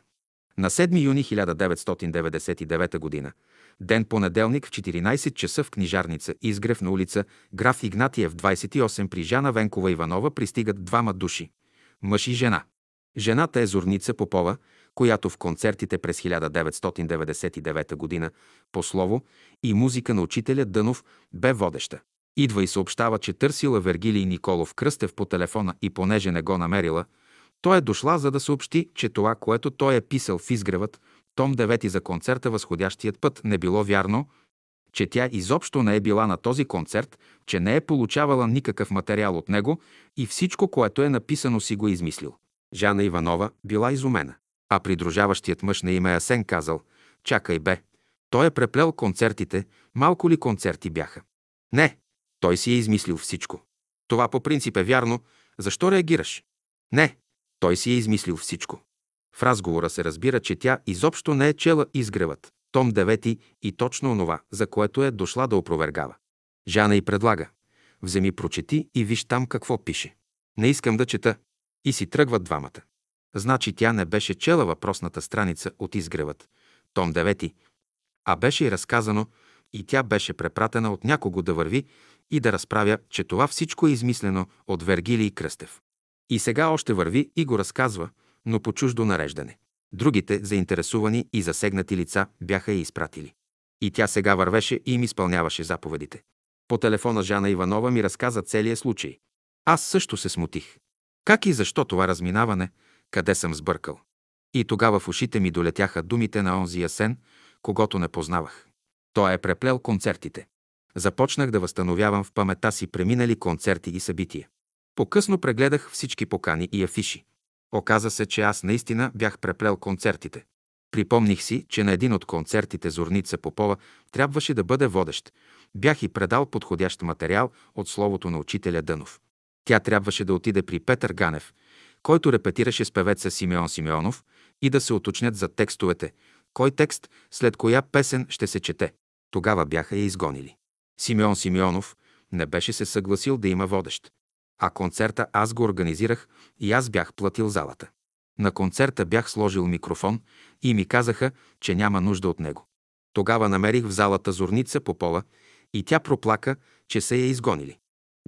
На 7 юни 1999 година, ден понеделник, в 14 часа в книжарница Изгрев на улица Граф Игнатиев 28 при Жана Венкова Иванова пристигат 2 души – мъж и жена. Жената е Зорница Попова, която в концертите през 1999 година по слово и музика на учителя Дънов бе водеща. Идва и съобщава, че търсила Вергилий Николов Кръстев по телефона и понеже не го намерила, той е дошла, за да съобщи, че това, което той е писал в Изгревът, том 9 за концерта "Възходящият път", не било вярно, че тя изобщо не е била на този концерт, че не е получавала никакъв материал от него и всичко, което е написано, си го е измислил. Жана Иванова била изумена. А придружаващият мъж на име Асен казал: «Чакай бе, той е преплел концертите, малко ли концерти бяха?» «Не, той си е измислил всичко.» «Това по принцип е вярно, защо реагираш?» «Не, той си е измислил всичко.» В разговора се разбира, че тя изобщо не е чела Изгревът, том 9, и точно онова, за което е дошла да опровергава. Жана й предлага: «Вземи, прочети и виж там какво пише.» «Не искам да чета.» И си тръгват двамата. Значи тя не беше чела въпросната страница от Изгревът, том 9, а беше й разказано и тя беше препратена от някого да върви и да разправя, че това всичко е измислено от Вергилий Кръстев. И сега още върви и го разказва, но по чуждо нареждане. Другите заинтересувани и засегнати лица бяха я изпратили. И тя сега вървеше и им изпълняваше заповедите. По телефона Жана Иванова ми разказа целия случай. Аз също се смутих. Как и защо това разминаване? Къде съм сбъркал? И тогава в ушите ми долетяха думите на онзи Асен, когото не познавах. Той е преплел концертите. Започнах да възстановявам в паметта си преминали концерти и събития. По-късно прегледах всички покани и афиши. Оказа се, че аз наистина бях преплел концертите. Припомних си, че на един от концертите Зорница Попова трябваше да бъде водещ. Бях и предал подходящ материал от словото на учителя Дънов. Тя трябваше да отиде при Петър Ганев, който репетираше с певеца Симеон Симеонов, и да се уточнят за текстовете, кой текст след коя песен ще се чете. Тогава бяха я изгонили. Симеон Симеонов не беше се съгласил да има водещ. А концерта аз го организирах и аз бях платил залата. На концерта бях сложил микрофон и ми казаха, че няма нужда от него. Тогава намерих в залата Зорница Попова и тя проплака, че са я изгонили.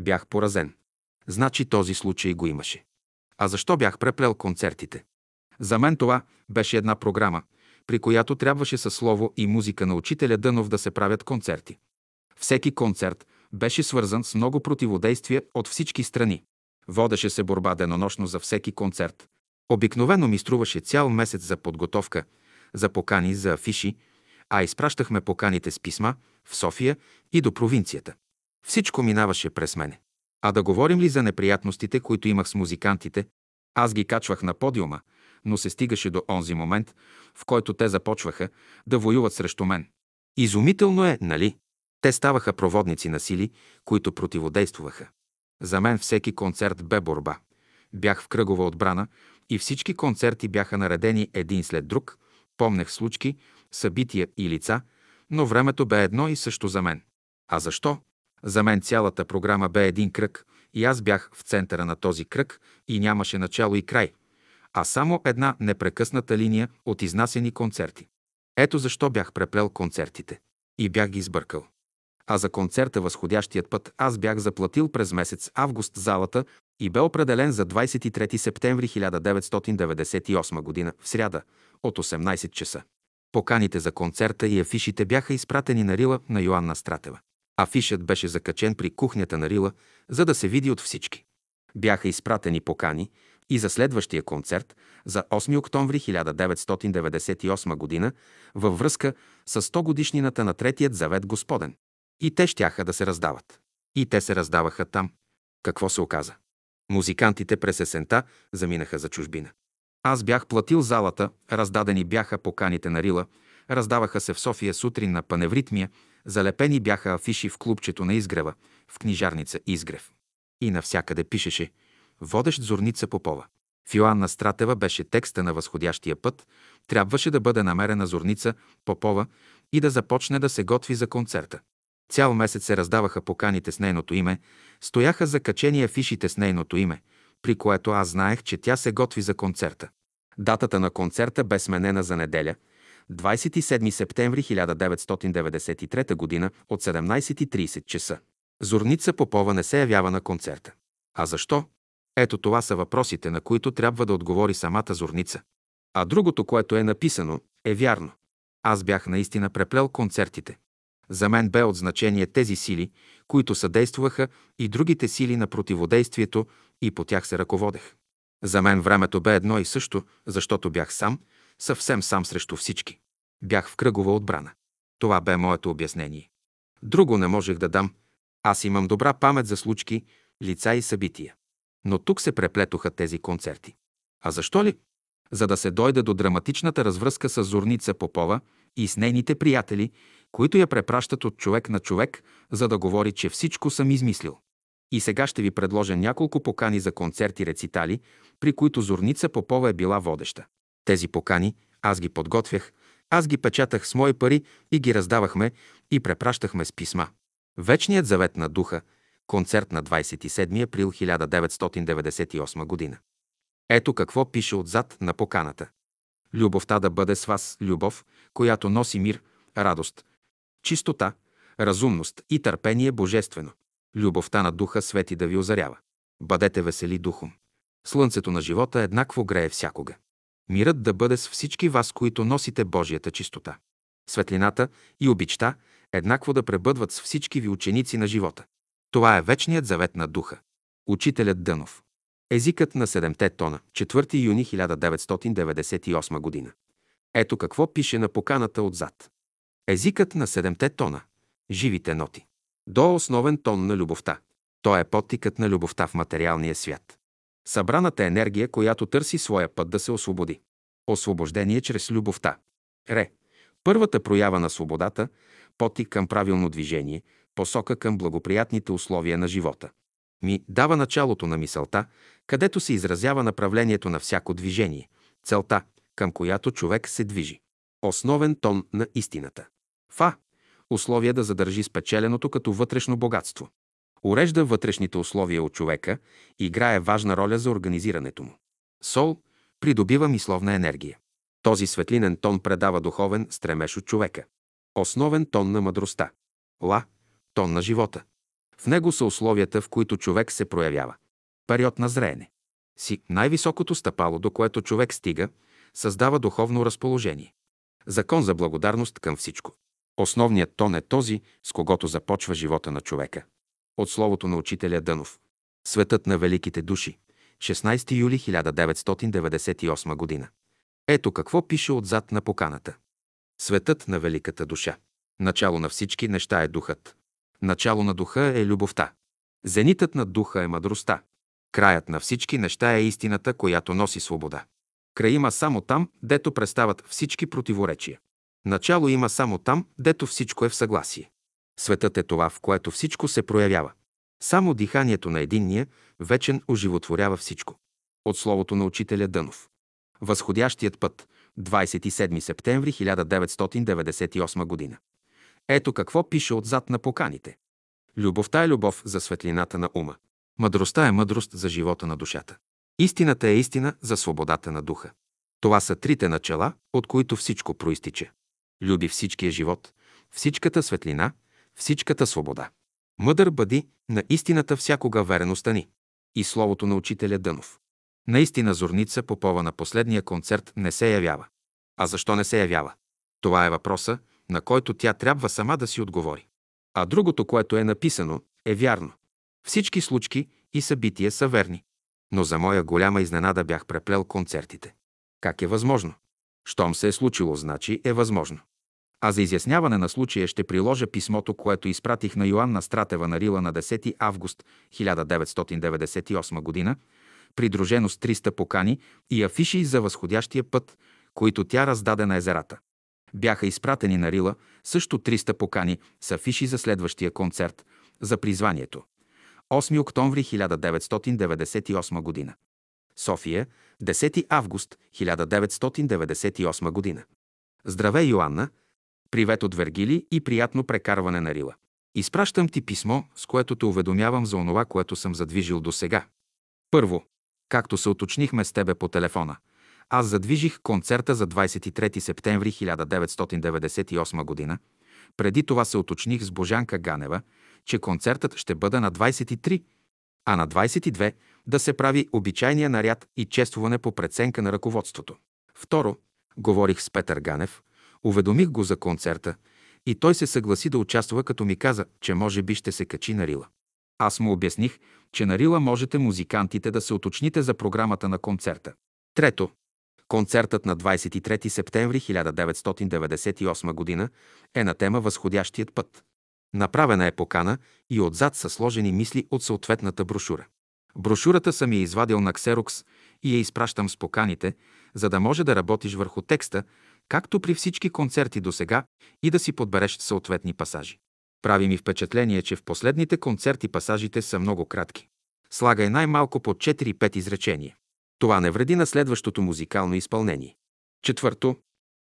Бях поразен. Значи този случай го имаше. А защо бях преплел концертите? За мен това беше една програма, при която трябваше със слово и музика на учителя Дънов да се правят концерти. Всеки концерт беше свързан с много противодействие от всички страни. Водеше се борба денонощно за всеки концерт. Обикновено ми струваше цял месец за подготовка, за покани, за афиши, а изпращахме поканите с писма в София и до провинцията. Всичко минаваше през мене. А да говорим ли за неприятностите, които имах с музикантите? Аз ги качвах на подиума, но се стигаше до онзи момент, в който те започваха да воюват срещу мен. Изумително е, нали? Те ставаха проводници на сили, които противодействуваха. За мен всеки концерт бе борба. Бях в кръгова отбрана и всички концерти бяха наредени един след друг. Помнех случки, събития и лица, но времето бе едно и също за мен. А защо? За мен цялата програма бе един кръг и аз бях в центъра на този кръг и нямаше начало и край, а само една непрекъсната линия от изнасени концерти. Ето защо бях преплел концертите. И бях ги сбъркал. А за концерта "Възходящият път" аз бях заплатил през месец август залата и бе определен за 23 септември 1998 година, в сряда, от 18 часа. Поканите за концерта и афишите бяха изпратени на рила на Йоанна Стратева. Афишът беше закачен при кухнята на рила, за да се види от всички. Бяха изпратени покани и за следващия концерт за 8 октомври 1998 година във връзка с 100 годишнината на Третият завет Господен. И те щяха да се раздават. И те се раздаваха там. Какво се оказа? Музикантите през есента заминаха за чужбина. Аз бях платил залата, раздадени бяха поканите на рила, раздаваха се в София сутрин на Паневритмия, залепени бяха афиши в клубчето на Изгрева, в книжарница Изгрев. И навсякъде пишеше „Водещ Зорница Попова“. В Йоанна Стратева беше текста на "Възходящия път", трябваше да бъде намерена Зорница Попова и да започне да се готви за концерта. Цял месец се раздаваха поканите с нейното име, стояха закачени афишите с нейното име, при което аз знаех, че тя се готви за концерта. Датата на концерта бе сменена за неделя, 27 септември 1993 година от 17:30 часа. Зорница Попова не се явява на концерта. А защо? Ето това са въпросите, на които трябва да отговори самата Зорница. А другото, което е написано, е вярно. Аз бях наистина преплел концертите. За мен бе от значение тези сили, които съдействуваха, и другите сили на противодействието, и по тях се ръководех. За мен времето бе едно и също, защото бях сам, съвсем сам срещу всички. Бях в кръгова отбрана. Това бе моето обяснение. Друго не можех да дам. Аз имам добра памет за случки, лица и събития. Но тук се преплетоха тези концерти. А защо ли? За да се дойде до драматичната развръзка с Зорница Попова и с нейните приятели, които я препращат от човек на човек, за да говори, че всичко съм измислил. И сега ще ви предложа няколко покани за концерти-рецитали, при които Зорница Попова е била водеща. Тези покани аз ги подготвях, аз ги печатах с мои пари и ги раздавахме и препращахме с писма. Вечният завет на духа, концерт на 27 април 1998 година. Ето какво пише отзад на поканата. Любовта да бъде с вас, любов, която носи мир, радост, чистота, разумност и търпение божествено. Любовта на духа свети да ви озарява. Бъдете весели духом. Слънцето на живота еднакво грее всякога. Мирът да бъде с всички вас, които носите Божията чистота. Светлината и обичта еднакво да пребъдват с всички ви ученици на живота. Това е вечният завет на духа. Учителят Дънов. Езикът на 7-те тона, 4 юни 1998 година. Ето какво пише на поканата отзад. Езикът на 7-те тона, живите ноти. До основен тон на любовта. Той е подтикът на любовта в материалния свят. Събраната енергия, която търси своя път да се освободи. Освобождение чрез любовта. Ре. Първата проява на свободата, подтик към правилно движение, посока към благоприятните условия на живота. Ми дава началото на мисълта, където се изразява направлението на всяко движение, целта, към която човек се движи. Основен тон на истината. Фа. Условия да задържи спечеленото като вътрешно богатство. Урежда вътрешните условия от човека, играе важна роля за организирането му. Сол. Придобива мисловна енергия. Този светлинен тон предава духовен стремеж от човека. Основен тон на мъдростта. Ла. Тон на живота. В него са условията, в които човек се проявява. Период на зреене. Си. Най-високото стъпало, до което човек стига, създава духовно разположение. Закон за благодарност към всичко. Основният тон е този, с когото започва живота на човека. От словото на учителя Дънов. Светът на великите души. 16 юли 1998 година. Ето какво пише отзад на поканата. Светът на великата душа. Начало на всички неща е духът. Начало на духа е любовта. Зенитът на духа е мъдростта. Краят на всички неща е истината, която носи свобода. Край има само там, дето престават всички противоречия. Начало има само там, дето всичко е в съгласие. Светът е това, в което всичко се проявява. Само диханието на единния, вечен, оживотворява всичко. От словото на учителя Дънов. Възходящият път, 27 септември 1998 година. Ето какво пише отзад на поканите. Любовта е любов за светлината на ума. Мъдростта е мъдрост за живота на душата. Истината е истина за свободата на духа. Това са трите начала, от които всичко проистича. Люби всичкия живот, всичката светлина, всичката свобода. Мъдър бъди, на истината всякога верен остани. И словото на учителя Дънов. Наистина Зорница Попова на последния концерт не се явява. А защо не се явява? Това е въпроса, на който тя трябва сама да си отговори. А другото, което е написано, е вярно. Всички случки и събития са верни. Но за моя голяма изненада бях преплел концертите. Как е възможно? Щом се е случило, значи е възможно. А за изясняване на случая ще приложа писмото, което изпратих на Йоанна Стратева на Рила на 10 август 1998 година, придружено с 300 покани и афиши за възходящия път, които тя раздаде на езерата. Бяха изпратени на Рила също 300 покани с афиши за следващия концерт, за призванието. 8 октомври 1998 година. София, 10 август 1998 година. Здравей, Йоанна! Привет от Вергили и приятно прекарване на Рила. Изпращам ти писмо, с което те уведомявам за онова, което съм задвижил до сега. Първо, както се уточнихме с тебе по телефона, аз задвижих концерта за 23 септември 1998 година. Преди това се уточних с Божанка Ганева, че концертът ще бъде на 23, а на 22 да се прави обичайния наряд и чествуване по преценка на ръководството. Второ, говорих с Петър Ганев, уведомих го за концерта и той се съгласи да участва, като ми каза, че може би ще се качи на Рила. Аз му обясних, че на Рила можете музикантите да се уточните за програмата на концерта. Трето, Концертът на 23 септември 1998 г. е на тема «Възходящият път». Направена е покана и отзад са сложени мисли от съответната брошура. Брошурата съм я извадил на ксерокс и я изпращам с поканите, за да може да работиш върху текста, както при всички концерти досега, и да си подбереш съответни пасажи. Прави ми впечатление, че в последните концерти пасажите са много кратки. Слагай най-малко по 4-5 изречения. Това не вреди на следващото музикално изпълнение. Четвърто,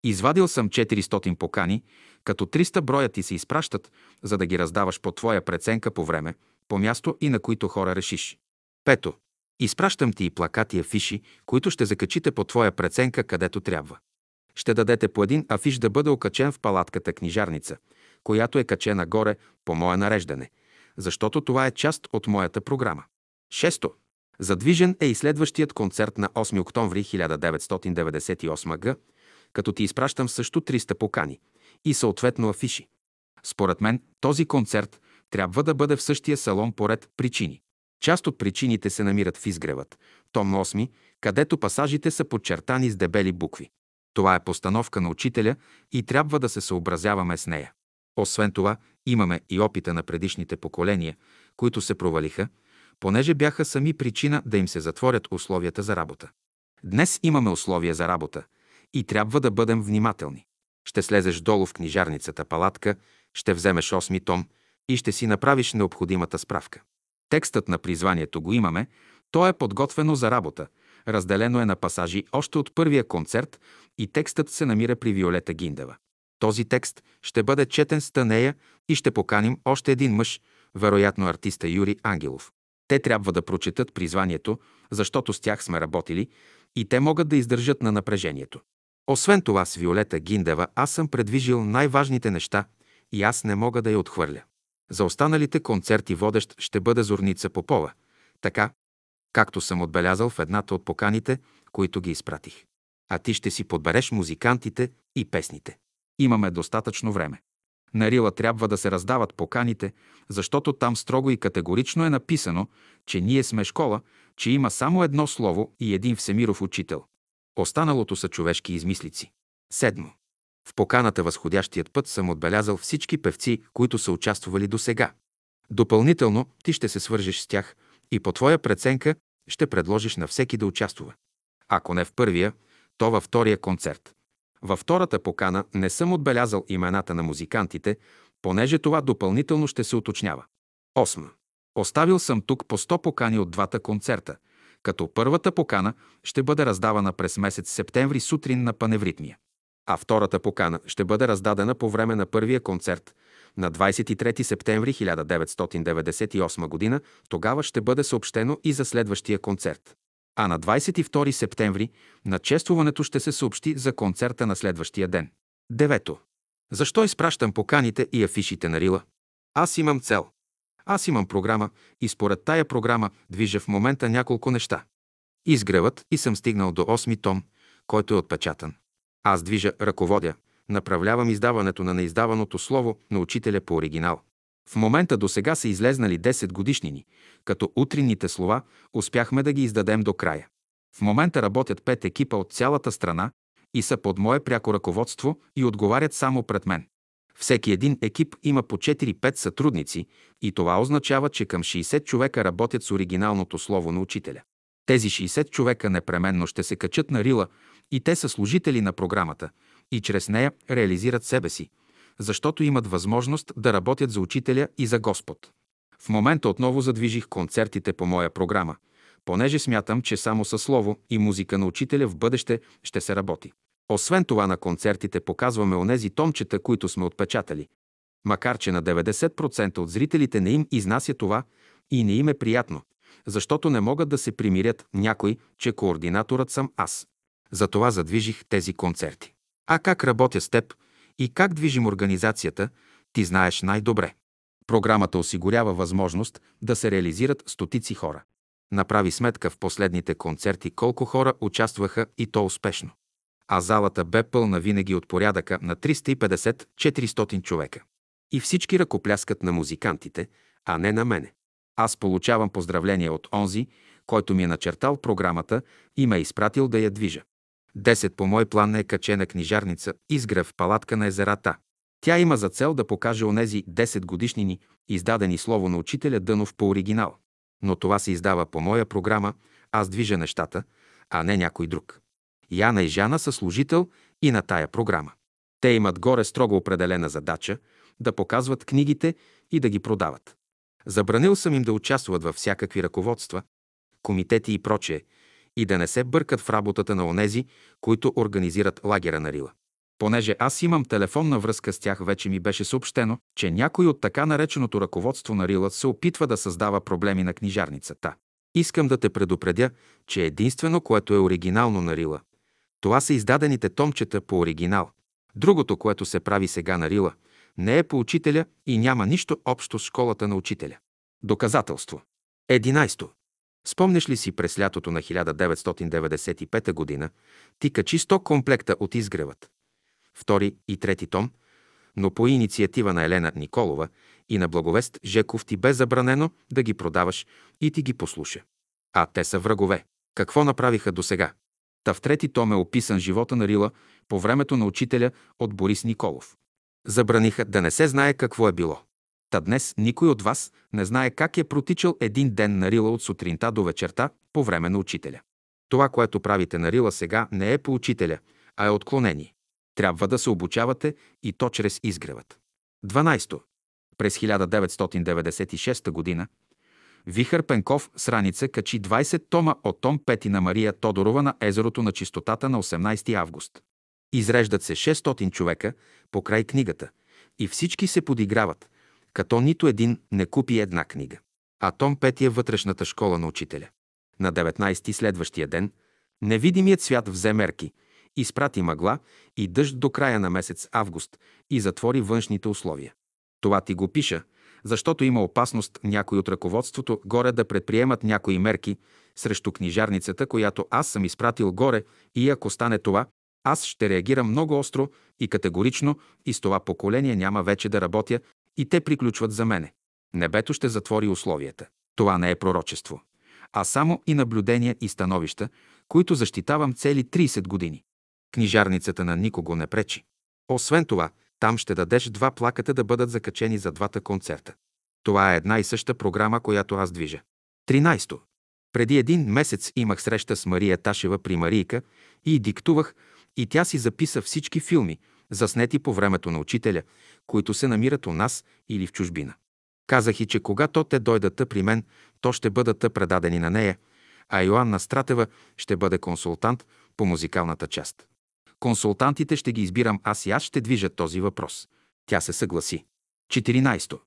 извадил съм 400 покани, като 300 броя ти се изпращат, за да ги раздаваш по твоя преценка по време, по място и на които хора решиш. Пето, изпращам ти и плакати и афиши, които ще закачите по твоя преценка където трябва. Ще дадете по един афиш да бъде окачен в палатката книжарница, която е качена горе по мое нареждане, защото това е част от моята програма. Шесто, задвижен е и следващият концерт на 8 октомври 1998 г., като ти изпращам също 300 покани и съответно афиши. Според мен този концерт трябва да бъде в същия салон по ред причини. Част от причините се намират в Изгревът, том 8, където пасажите са подчертани с дебели букви. Това е постановка на учителя и трябва да се съобразяваме с нея. Освен това, имаме и опита на предишните поколения, които се провалиха, понеже бяха сами причина да им се затворят условията за работа. Днес имаме условия за работа и трябва да бъдем внимателни. Ще слезеш долу в книжарницата палатка, ще вземеш 8 том и ще си направиш необходимата справка. Текстът на призванието го имаме, то е подготвено за работа, разделено е на пасажи още от първия концерт и текстът се намира при Виолета Гиндева. Този текст ще бъде четен с нея и ще поканим още един мъж, вероятно артиста Юрий Ангелов. Те трябва да прочетат призванието, защото с тях сме работили и те могат да издържат на напрежението. Освен това с Виолета Гиндева аз съм предвижил най-важните неща и аз не мога да я отхвърля. За останалите концерти водещ ще бъде Зорница Попова, така, както съм отбелязал в едната от поканите, които ги изпратих. А ти ще си подбереш музикантите и песните. Имаме достатъчно време. На Рила трябва да се раздават поканите, защото там строго и категорично е написано, че ние сме школа, че има само едно слово и един всемиров учител. Останалото са човешки измислици. Седмо. В поканата «Възходящият път» съм отбелязал всички певци, които са участвали досега. Допълнително ти ще се свържеш с тях и по твоя преценка ще предложиш на всеки да участва. Ако не в първия, то във втория концерт. Във втората покана не съм отбелязал имената на музикантите, понеже това допълнително ще се уточнява. 8. Оставил съм тук по 100 покани от двата концерта, като първата покана ще бъде раздавана през месец септември сутрин на Паневритмия, а втората покана ще бъде раздадена по време на първия концерт на 23 септември 1998 година. Тогава ще бъде съобщено и за следващия концерт. А на 22 септември на чествуването ще се съобщи за концерта на следващия ден. 9. Защо изпращам поканите и афишите на Рила? Аз имам цел. Аз имам програма и според тая програма движа в момента няколко неща. Изгревът и съм стигнал до 8 том, който е отпечатан. Аз движа, ръководя, направлявам издаването на неиздаваното слово на учителя по оригинал. В момента до сега са излезнали 10 годишнини, като утринните слова успяхме да ги издадем до края. В момента работят 5 екипа от цялата страна и са под мое пряко ръководство и отговарят само пред мен. Всеки един екип има по 4-5 сътрудници и това означава, че към 60 човека работят с оригиналното слово на учителя. Тези 60 човека непременно ще се качат на Рила и те са служители на програмата и чрез нея реализират себе си, защото имат възможност да работят за учителя и за Господ. В момента отново задвижих концертите по моя програма, понеже смятам, че само със слово и музика на учителя в бъдеще ще се работи. Освен това на концертите показваме онези томчета, които сме отпечатали. Макар че на 90% от зрителите не им изнася това и не им е приятно, защото не могат да се примирят някой, че координаторът съм аз. Затова задвижих тези концерти. А как работя с теб и как движим организацията, ти знаеш най-добре. Програмата осигурява възможност да се реализират стотици хора. Направи сметка в последните концерти колко хора участваха и то успешно. А залата бе пълна винаги от порядъка на 350-400 човека. И всички ръкопляскат на музикантите, а не на мене. Аз получавам поздравления от онзи, който ми е начертал програмата и ме е изпратил да я движа. 10 по мой план е качена книжарница Изгрев, палатка на езерата. Тя има за цел да покаже онези 10 годишнини, издадени слово на учителя Дънов по оригинал. Но това се издава по моя програма, аз движа нещата, а не някой друг. Яна и Жана са служител и на тая програма. Те имат горе строго определена задача да показват книгите и да ги продават. Забранил съм им да участват във всякакви ръководства, комитети и прочее, и да не се бъркат в работата на онези, които организират лагера на Рила. Понеже аз имам телефонна връзка с тях, вече ми беше съобщено, че някой от така нареченото ръководство на Рила се опитва да създава проблеми на книжарницата. Искам да те предупредя, че единствено, което е оригинално на Рила, това са издадените томчета по оригинал. Другото, което се прави сега на Рила, не е по учителя и няма нищо общо с школата на учителя. Доказателство. 11. Спомняш ли си, през лятото на 1995 година ти качи 100 комплекта от Изгревът, втори и трети том, но по инициатива на Елена Николова и на Благовест Жеков ти бе забранено да ги продаваш и ти ги послуша. А те са врагове. Какво направиха досега? Та в трети том е описан живота на Рила по времето на учителя от Борис Николов. Забраниха да не се знае какво е било. Та днес никой от вас не знае как е протичал един ден на Рила от сутринта до вечерта по време на учителя. Това, което правите на Рила сега, не е по учителя, а е отклонение. Трябва да се обучавате и то чрез Изгревът. 12. През 1996 година Вихър Пенков с раница качи 20 тома от том 5 на Мария Тодорова на езерото на чистотата на 18 август. Изреждат се 600 човека покрай книгата и всички се подиграват, като нито един не купи една книга. А том 5 е вътрешната школа на учителя. На 19-ти следващия ден невидимият свят взе мерки, изпрати мъгла и дъжд до края на месец август и затвори външните условия. Това ти го пиша, защото има опасност някой от ръководството горе да предприемат някои мерки срещу книжарницата, която аз съм изпратил горе, и ако стане това, аз ще реагирам много остро и категорично и с това поколение няма вече да работя и те приключват за мене. Небето ще затвори условията. Това не е пророчество, а само и наблюдения и становища, които защитавам цели 30 години. Книжарницата на никого не пречи. Освен това, там ще дадеш 2 плаката да бъдат закачени за 2 концерта. Това е една и съща програма, която аз движа. 13. Преди 1 месец имах среща с Мария Ташева при Марийка и диктувах, и тя си записа всички филми, заснети по времето на учителя, които се намират у нас или в чужбина. Казах и, че когато те дойдат при мен, то ще бъдат предадени на нея, а Йоанна Стратева ще бъде консултант по музикалната част. Консултантите ще ги избирам аз и аз ще движа този въпрос. Тя се съгласи. 14.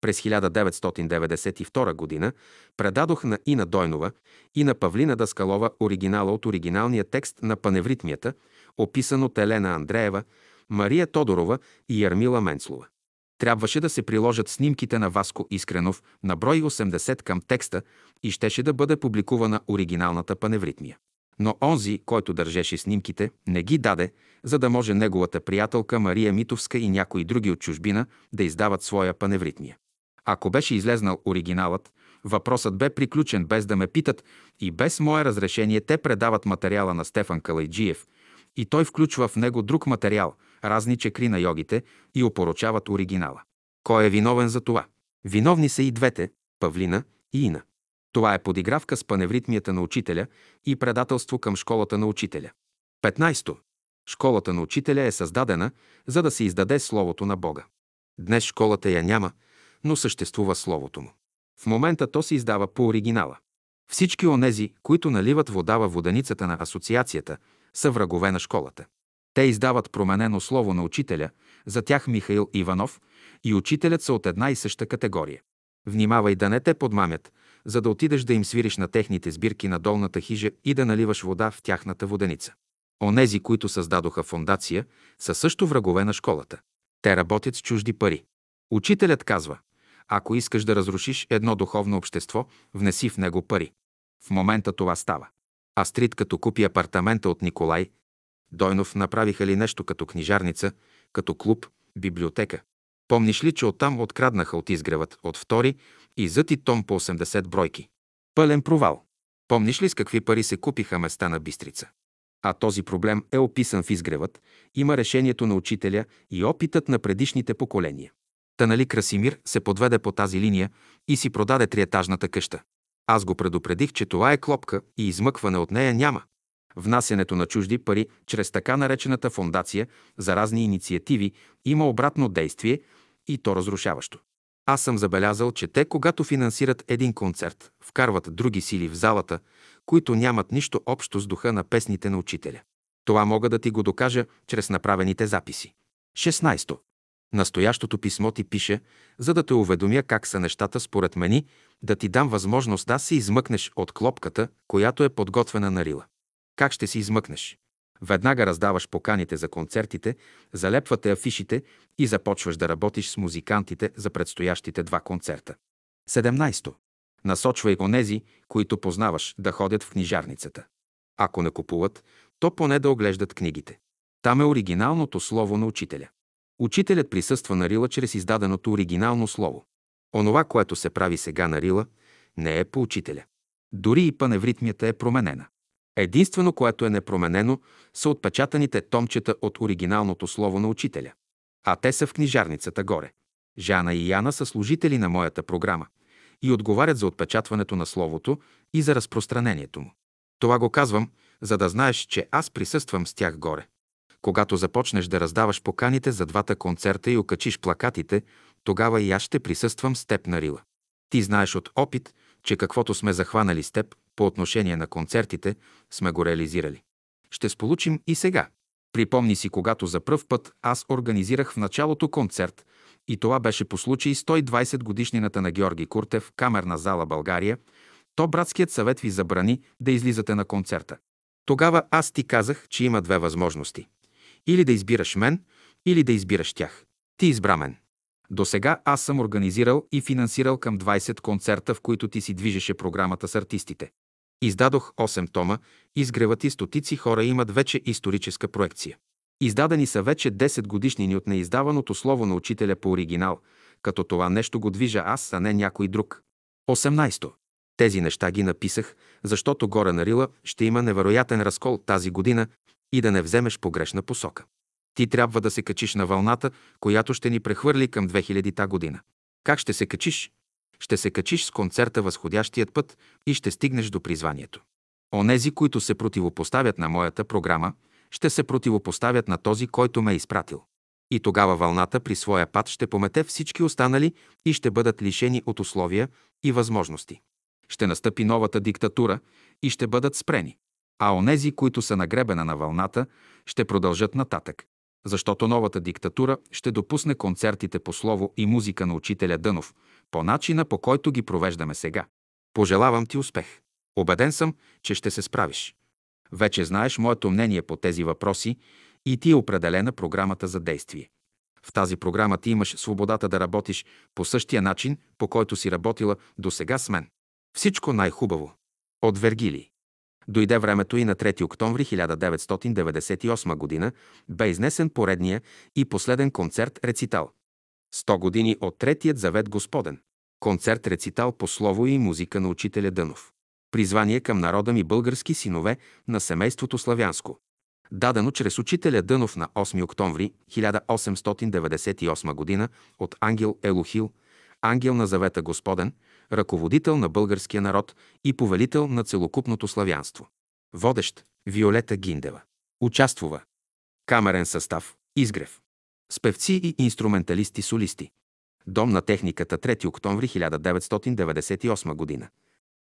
През 1992 година предадох на Ина Дойнова и на Павлина Даскалова оригинала от оригиналния текст на паневритмията, описан от Елена Андреева, Мария Тодорова и Ярмила Менцлова. Трябваше да се приложат снимките на Васко Искренов на брой 80 към текста и щеше да бъде публикувана оригиналната паневритмия. Но онзи, който държеше снимките, не ги даде, за да може неговата приятелка Мария Митовска и някои други от чужбина да издават своя паневритмия. Ако беше излезнал оригиналът, въпросът бе приключен без да ме питат и без мое разрешение те предават материала на Стефан Калайджиев и той включва в него друг материал, разни чекри на йогите, и опорочават оригинала. Кой е виновен за това? Виновни са и двете, Павлина и Ина. Това е подигравка с паневритмията на учителя и предателство към школата на учителя. 15. Школата на учителя е създадена, за да се издаде Словото на Бога. Днес школата я няма, но съществува Словото му. В момента то се издава по оригинала. Всички онези, които наливат вода във воденицата на асоциацията, са врагове на школата. Те издават променено слово на учителя, за тях Михаил Иванов и учителят са от една и съща категория. Внимавай да не те подмамят, за да отидеш да им свириш на техните сбирки на долната хижа и да наливаш вода в тяхната воденица. Онези, които създадоха фондация, са също врагове на школата. Те работят с чужди пари. Учителят казва: ако искаш да разрушиш едно духовно общество, внеси в него пари. В момента това става. Астрид, като купи апартамента от Николай Дойнов, направиха ли нещо като книжарница, като клуб, библиотека? Помниш ли, че оттам откраднаха от Изгревът от втори и зъти том по 80 бройки? Пълен провал. Помниш ли с какви пари се купиха места на Бистрица? А този проблем е описан в Изгревът, има решението на учителя и опитът на предишните поколения. Та нали Красимир се подведе по тази линия и си продаде триетажната къща. Аз го предупредих, че това е клопка и измъкване от нея няма. Внасянето на чужди пари чрез така наречената фондация за разни инициативи има обратно действие и то разрушаващо. Аз съм забелязал, че те, когато финансират един концерт, вкарват други сили в залата, които нямат нищо общо с духа на песните на учителя. Това мога да ти го докажа чрез направените записи. 16. Настоящото писмо ти пише, за да те уведомя как са нещата според мен, да ти дам възможност да се измъкнеш от клопката, която е подготвена на рила. Как ще се измъкнеш? Веднага раздаваш поканите за концертите, залепвате афишите и започваш да работиш с музикантите за предстоящите 2 концерта. 17. Насочвай онези, които познаваш, да ходят в книжарницата. Ако не купуват, то поне да оглеждат книгите. Там е оригиналното слово на учителя. Учителят присъства на рила чрез издаденото оригинално слово. Онова, което се прави сега на рила, не е по учителя. Дори и паневритмията е променена. Единствено, което е непроменено, са отпечатаните томчета от оригиналното слово на учителя. А те са в книжарницата горе. Жана и Яна са служители на моята програма и отговарят за отпечатването на словото и за разпространението му. Това го казвам, за да знаеш, че аз присъствам с тях горе. Когато започнеш да раздаваш поканите за 2 концерта и окачиш плакатите, тогава и аз ще присъствам с теб на рила. Ти знаеш от опит, че каквото сме захванали с теб по отношение на концертите, сме го реализирали. Ще сполучим и сега. Припомни си, когато за пръв път аз организирах в началото концерт, и това беше по случай 120 годишнината на Георги Куртев, камерна зала България, то братският съвет ви забрани да излизате на концерта. Тогава аз ти казах, че има 2 възможности. Или да избираш мен, или да избираш тях. Ти избра мен. До сега аз съм организирал и финансирал към 20 концерта, в които ти си движеше програмата с артистите. Издадох 8 тома, Изгревът и стотици хора имат вече историческа проекция. Издадени са вече 10 годишнини от неиздаваното слово на учителя по оригинал, като това нещо го движа аз, а не някой друг. 18. Тези неща ги написах, защото горе на рила ще има невероятен разкол тази година и да не вземеш погрешна посока. Ти трябва да се качиш на вълната, която ще ни прехвърли към 2000-та година. Как ще се качиш? Ще се качиш с концерта Възходящият път и ще стигнеш до призванието. Онези, които се противопоставят на моята програма, ще се противопоставят на този, който ме е изпратил. И тогава вълната при своя път ще помете всички останали и ще бъдат лишени от условия и възможности. Ще настъпи новата диктатура и ще бъдат спрени. А онези, които са на гребена на вълната, ще продължат нататък. Защото новата диктатура ще допусне концертите по слово и музика на учителя Дънов, по начина, по който ги провеждаме сега. Пожелавам ти успех. Убеден съм, че ще се справиш. Вече знаеш моето мнение по тези въпроси и ти е определена програмата за действие. В тази програма ти имаш свободата да работиш по същия начин, по който си работила до сега с мен. Всичко най-хубаво. От Вергилий. Дойде времето и на 3 октомври 1998 година бе изнесен поредния и последен концерт-рецитал. 100 години от Третият завет Господен. Концерт-рецитал по слово и музика на учителя Дънов. Призвание към народа ми български синове на семейството славянско. Дадено чрез учителя Дънов на 8 октомври 1898 година от Ангел Елохил, ангел на завета Господен, ръководител на българския народ и повелител на целокупното славянство. Водещ – Виолета Гиндева. Участвува. Камерен състав – Изгрев. С певци и инструменталисти-солисти. Дом на техниката 3 октомври 1998 година.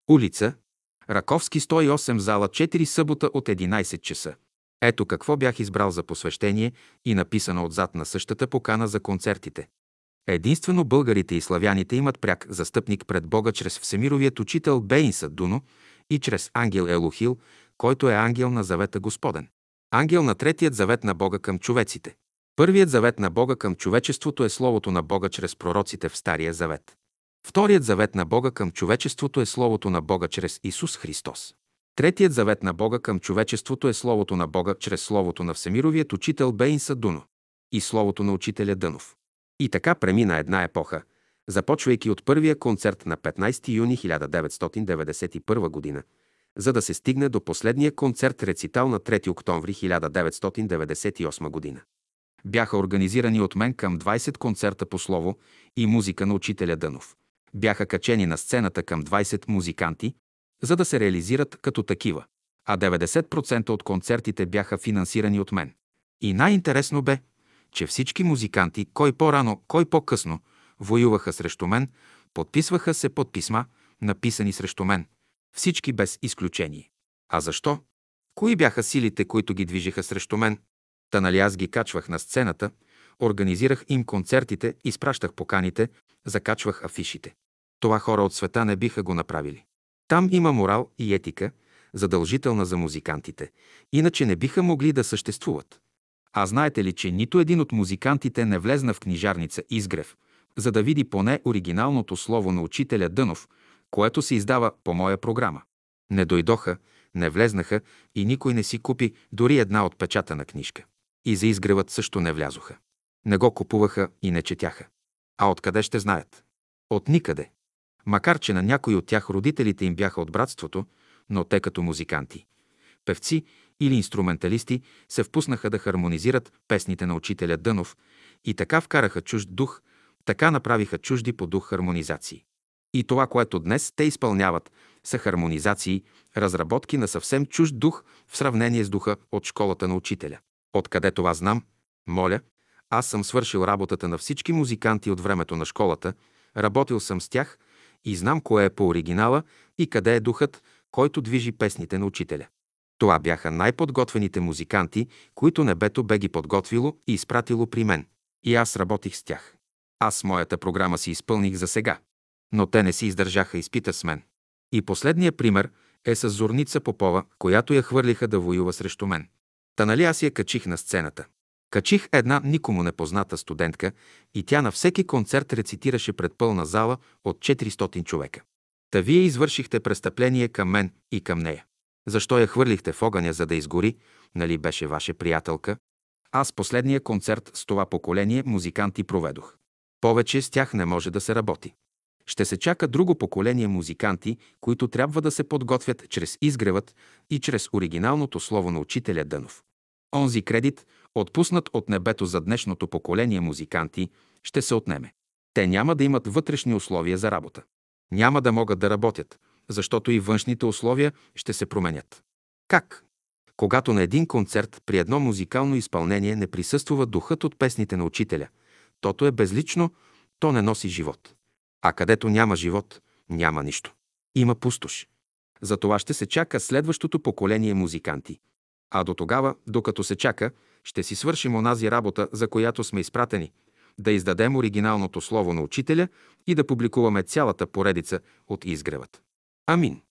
Улица – Раковски 108, зала 4, събота от 11 часа. Ето какво бях избрал за посвещение и написано отзад на същата покана за концертите. Единствено българите и славяните имат пряк застъпник пред Бога чрез всемировият учител Беинса Дуно и чрез ангел Елохил, който е ангел на завета Господен. Ангел на третият завет на Бога към човеците. Първият завет на Бога към човечеството е словото на Бога чрез пророците в Стария завет. Вторият завет на Бога към човечеството е словото на Бога чрез Исус Христос. Третият завет на Бога към човечеството е словото на Бога чрез словото на всемировият учител Беинса Дуно и словото на учителя Дънов. И така премина една епоха, започвайки от първия концерт на 15 юни 1991 година, за да се стигне до последния концерт-рецитал на 3 октомври 1998 година. Бяха организирани от мен към 20 концерта по слово и музика на учителя Дънов. Бяха качени на сцената към 20 музиканти, за да се реализират като такива, а 90% от концертите бяха финансирани от мен. И най-интересно бе, че всички музиканти, кой по-рано, кой по-късно, воюваха срещу мен, подписваха се под писма, написани срещу мен. Всички без изключение. А защо? Кои бяха силите, които ги движеха срещу мен? Та нали аз ги качвах на сцената, организирах им концертите, изпращах поканите, закачвах афишите. Това хора от света не биха го направили. Там има морал и етика, задължителна за музикантите, иначе не биха могли да съществуват. А знаете ли, че нито един от музикантите не влезна в книжарница Изгрев, за да види поне оригиналното слово на учителя Дънов, което се издава по моя програма. Не дойдоха, не влезнаха и никой не си купи дори една отпечатана книжка. И за Изгревът също не влязоха. Не го купуваха и не четяха. А откъде ще знаят? От никъде. Макар че на някои от тях родителите им бяха от братството, но те като музиканти, певци или инструменталисти се впуснаха да хармонизират песните на учителя Дънов и така вкараха чужд дух, така направиха чужди по дух хармонизации. И това, което днес те изпълняват, са хармонизации, разработки на съвсем чужд дух в сравнение с духа от школата на учителя. Откъде това знам? Моля, аз съм свършил работата на всички музиканти от времето на школата, работил съм с тях и знам кое е по оригинала и къде е духът, който движи песните на учителя. Това бяха най-подготвените музиканти, които небето бе ги подготвило и изпратило при мен. И аз работих с тях. Аз моята програма си изпълних за сега, но те не си издържаха изпита с мен. И последния пример е с Зорница Попова, която я хвърлиха да воюва срещу мен. Та нали аз я качих на сцената. Качих една никому непозната студентка и тя на всеки концерт рецитираше пред пълна зала от 400 човека. Та вие извършихте престъпление към мен и към нея. Защо я хвърлихте в огъня, за да изгори? Нали беше ваша приятелка? Аз последния концерт с това поколение музиканти проведох. Повече с тях не може да се работи. Ще се чака друго поколение музиканти, които трябва да се подготвят чрез Изгревът и чрез оригиналното слово на учителя Дънов. Онзи кредит, отпуснат от небето за днешното поколение музиканти, ще се отнеме. Те няма да имат вътрешни условия за работа. Няма да могат да работят, защото и външните условия ще се променят. Как? Когато на един концерт при едно музикално изпълнение не присъства духът от песните на учителя, тото е безлично, то не носи живот. А където няма живот, няма нищо. Има пустош. Затова ще се чака следващото поколение музиканти. А до тогава, докато се чака, ще си свършим онази работа, за която сме изпратени, да издадем оригиналното слово на учителя и да публикуваме цялата поредица от Изгревът. Амин.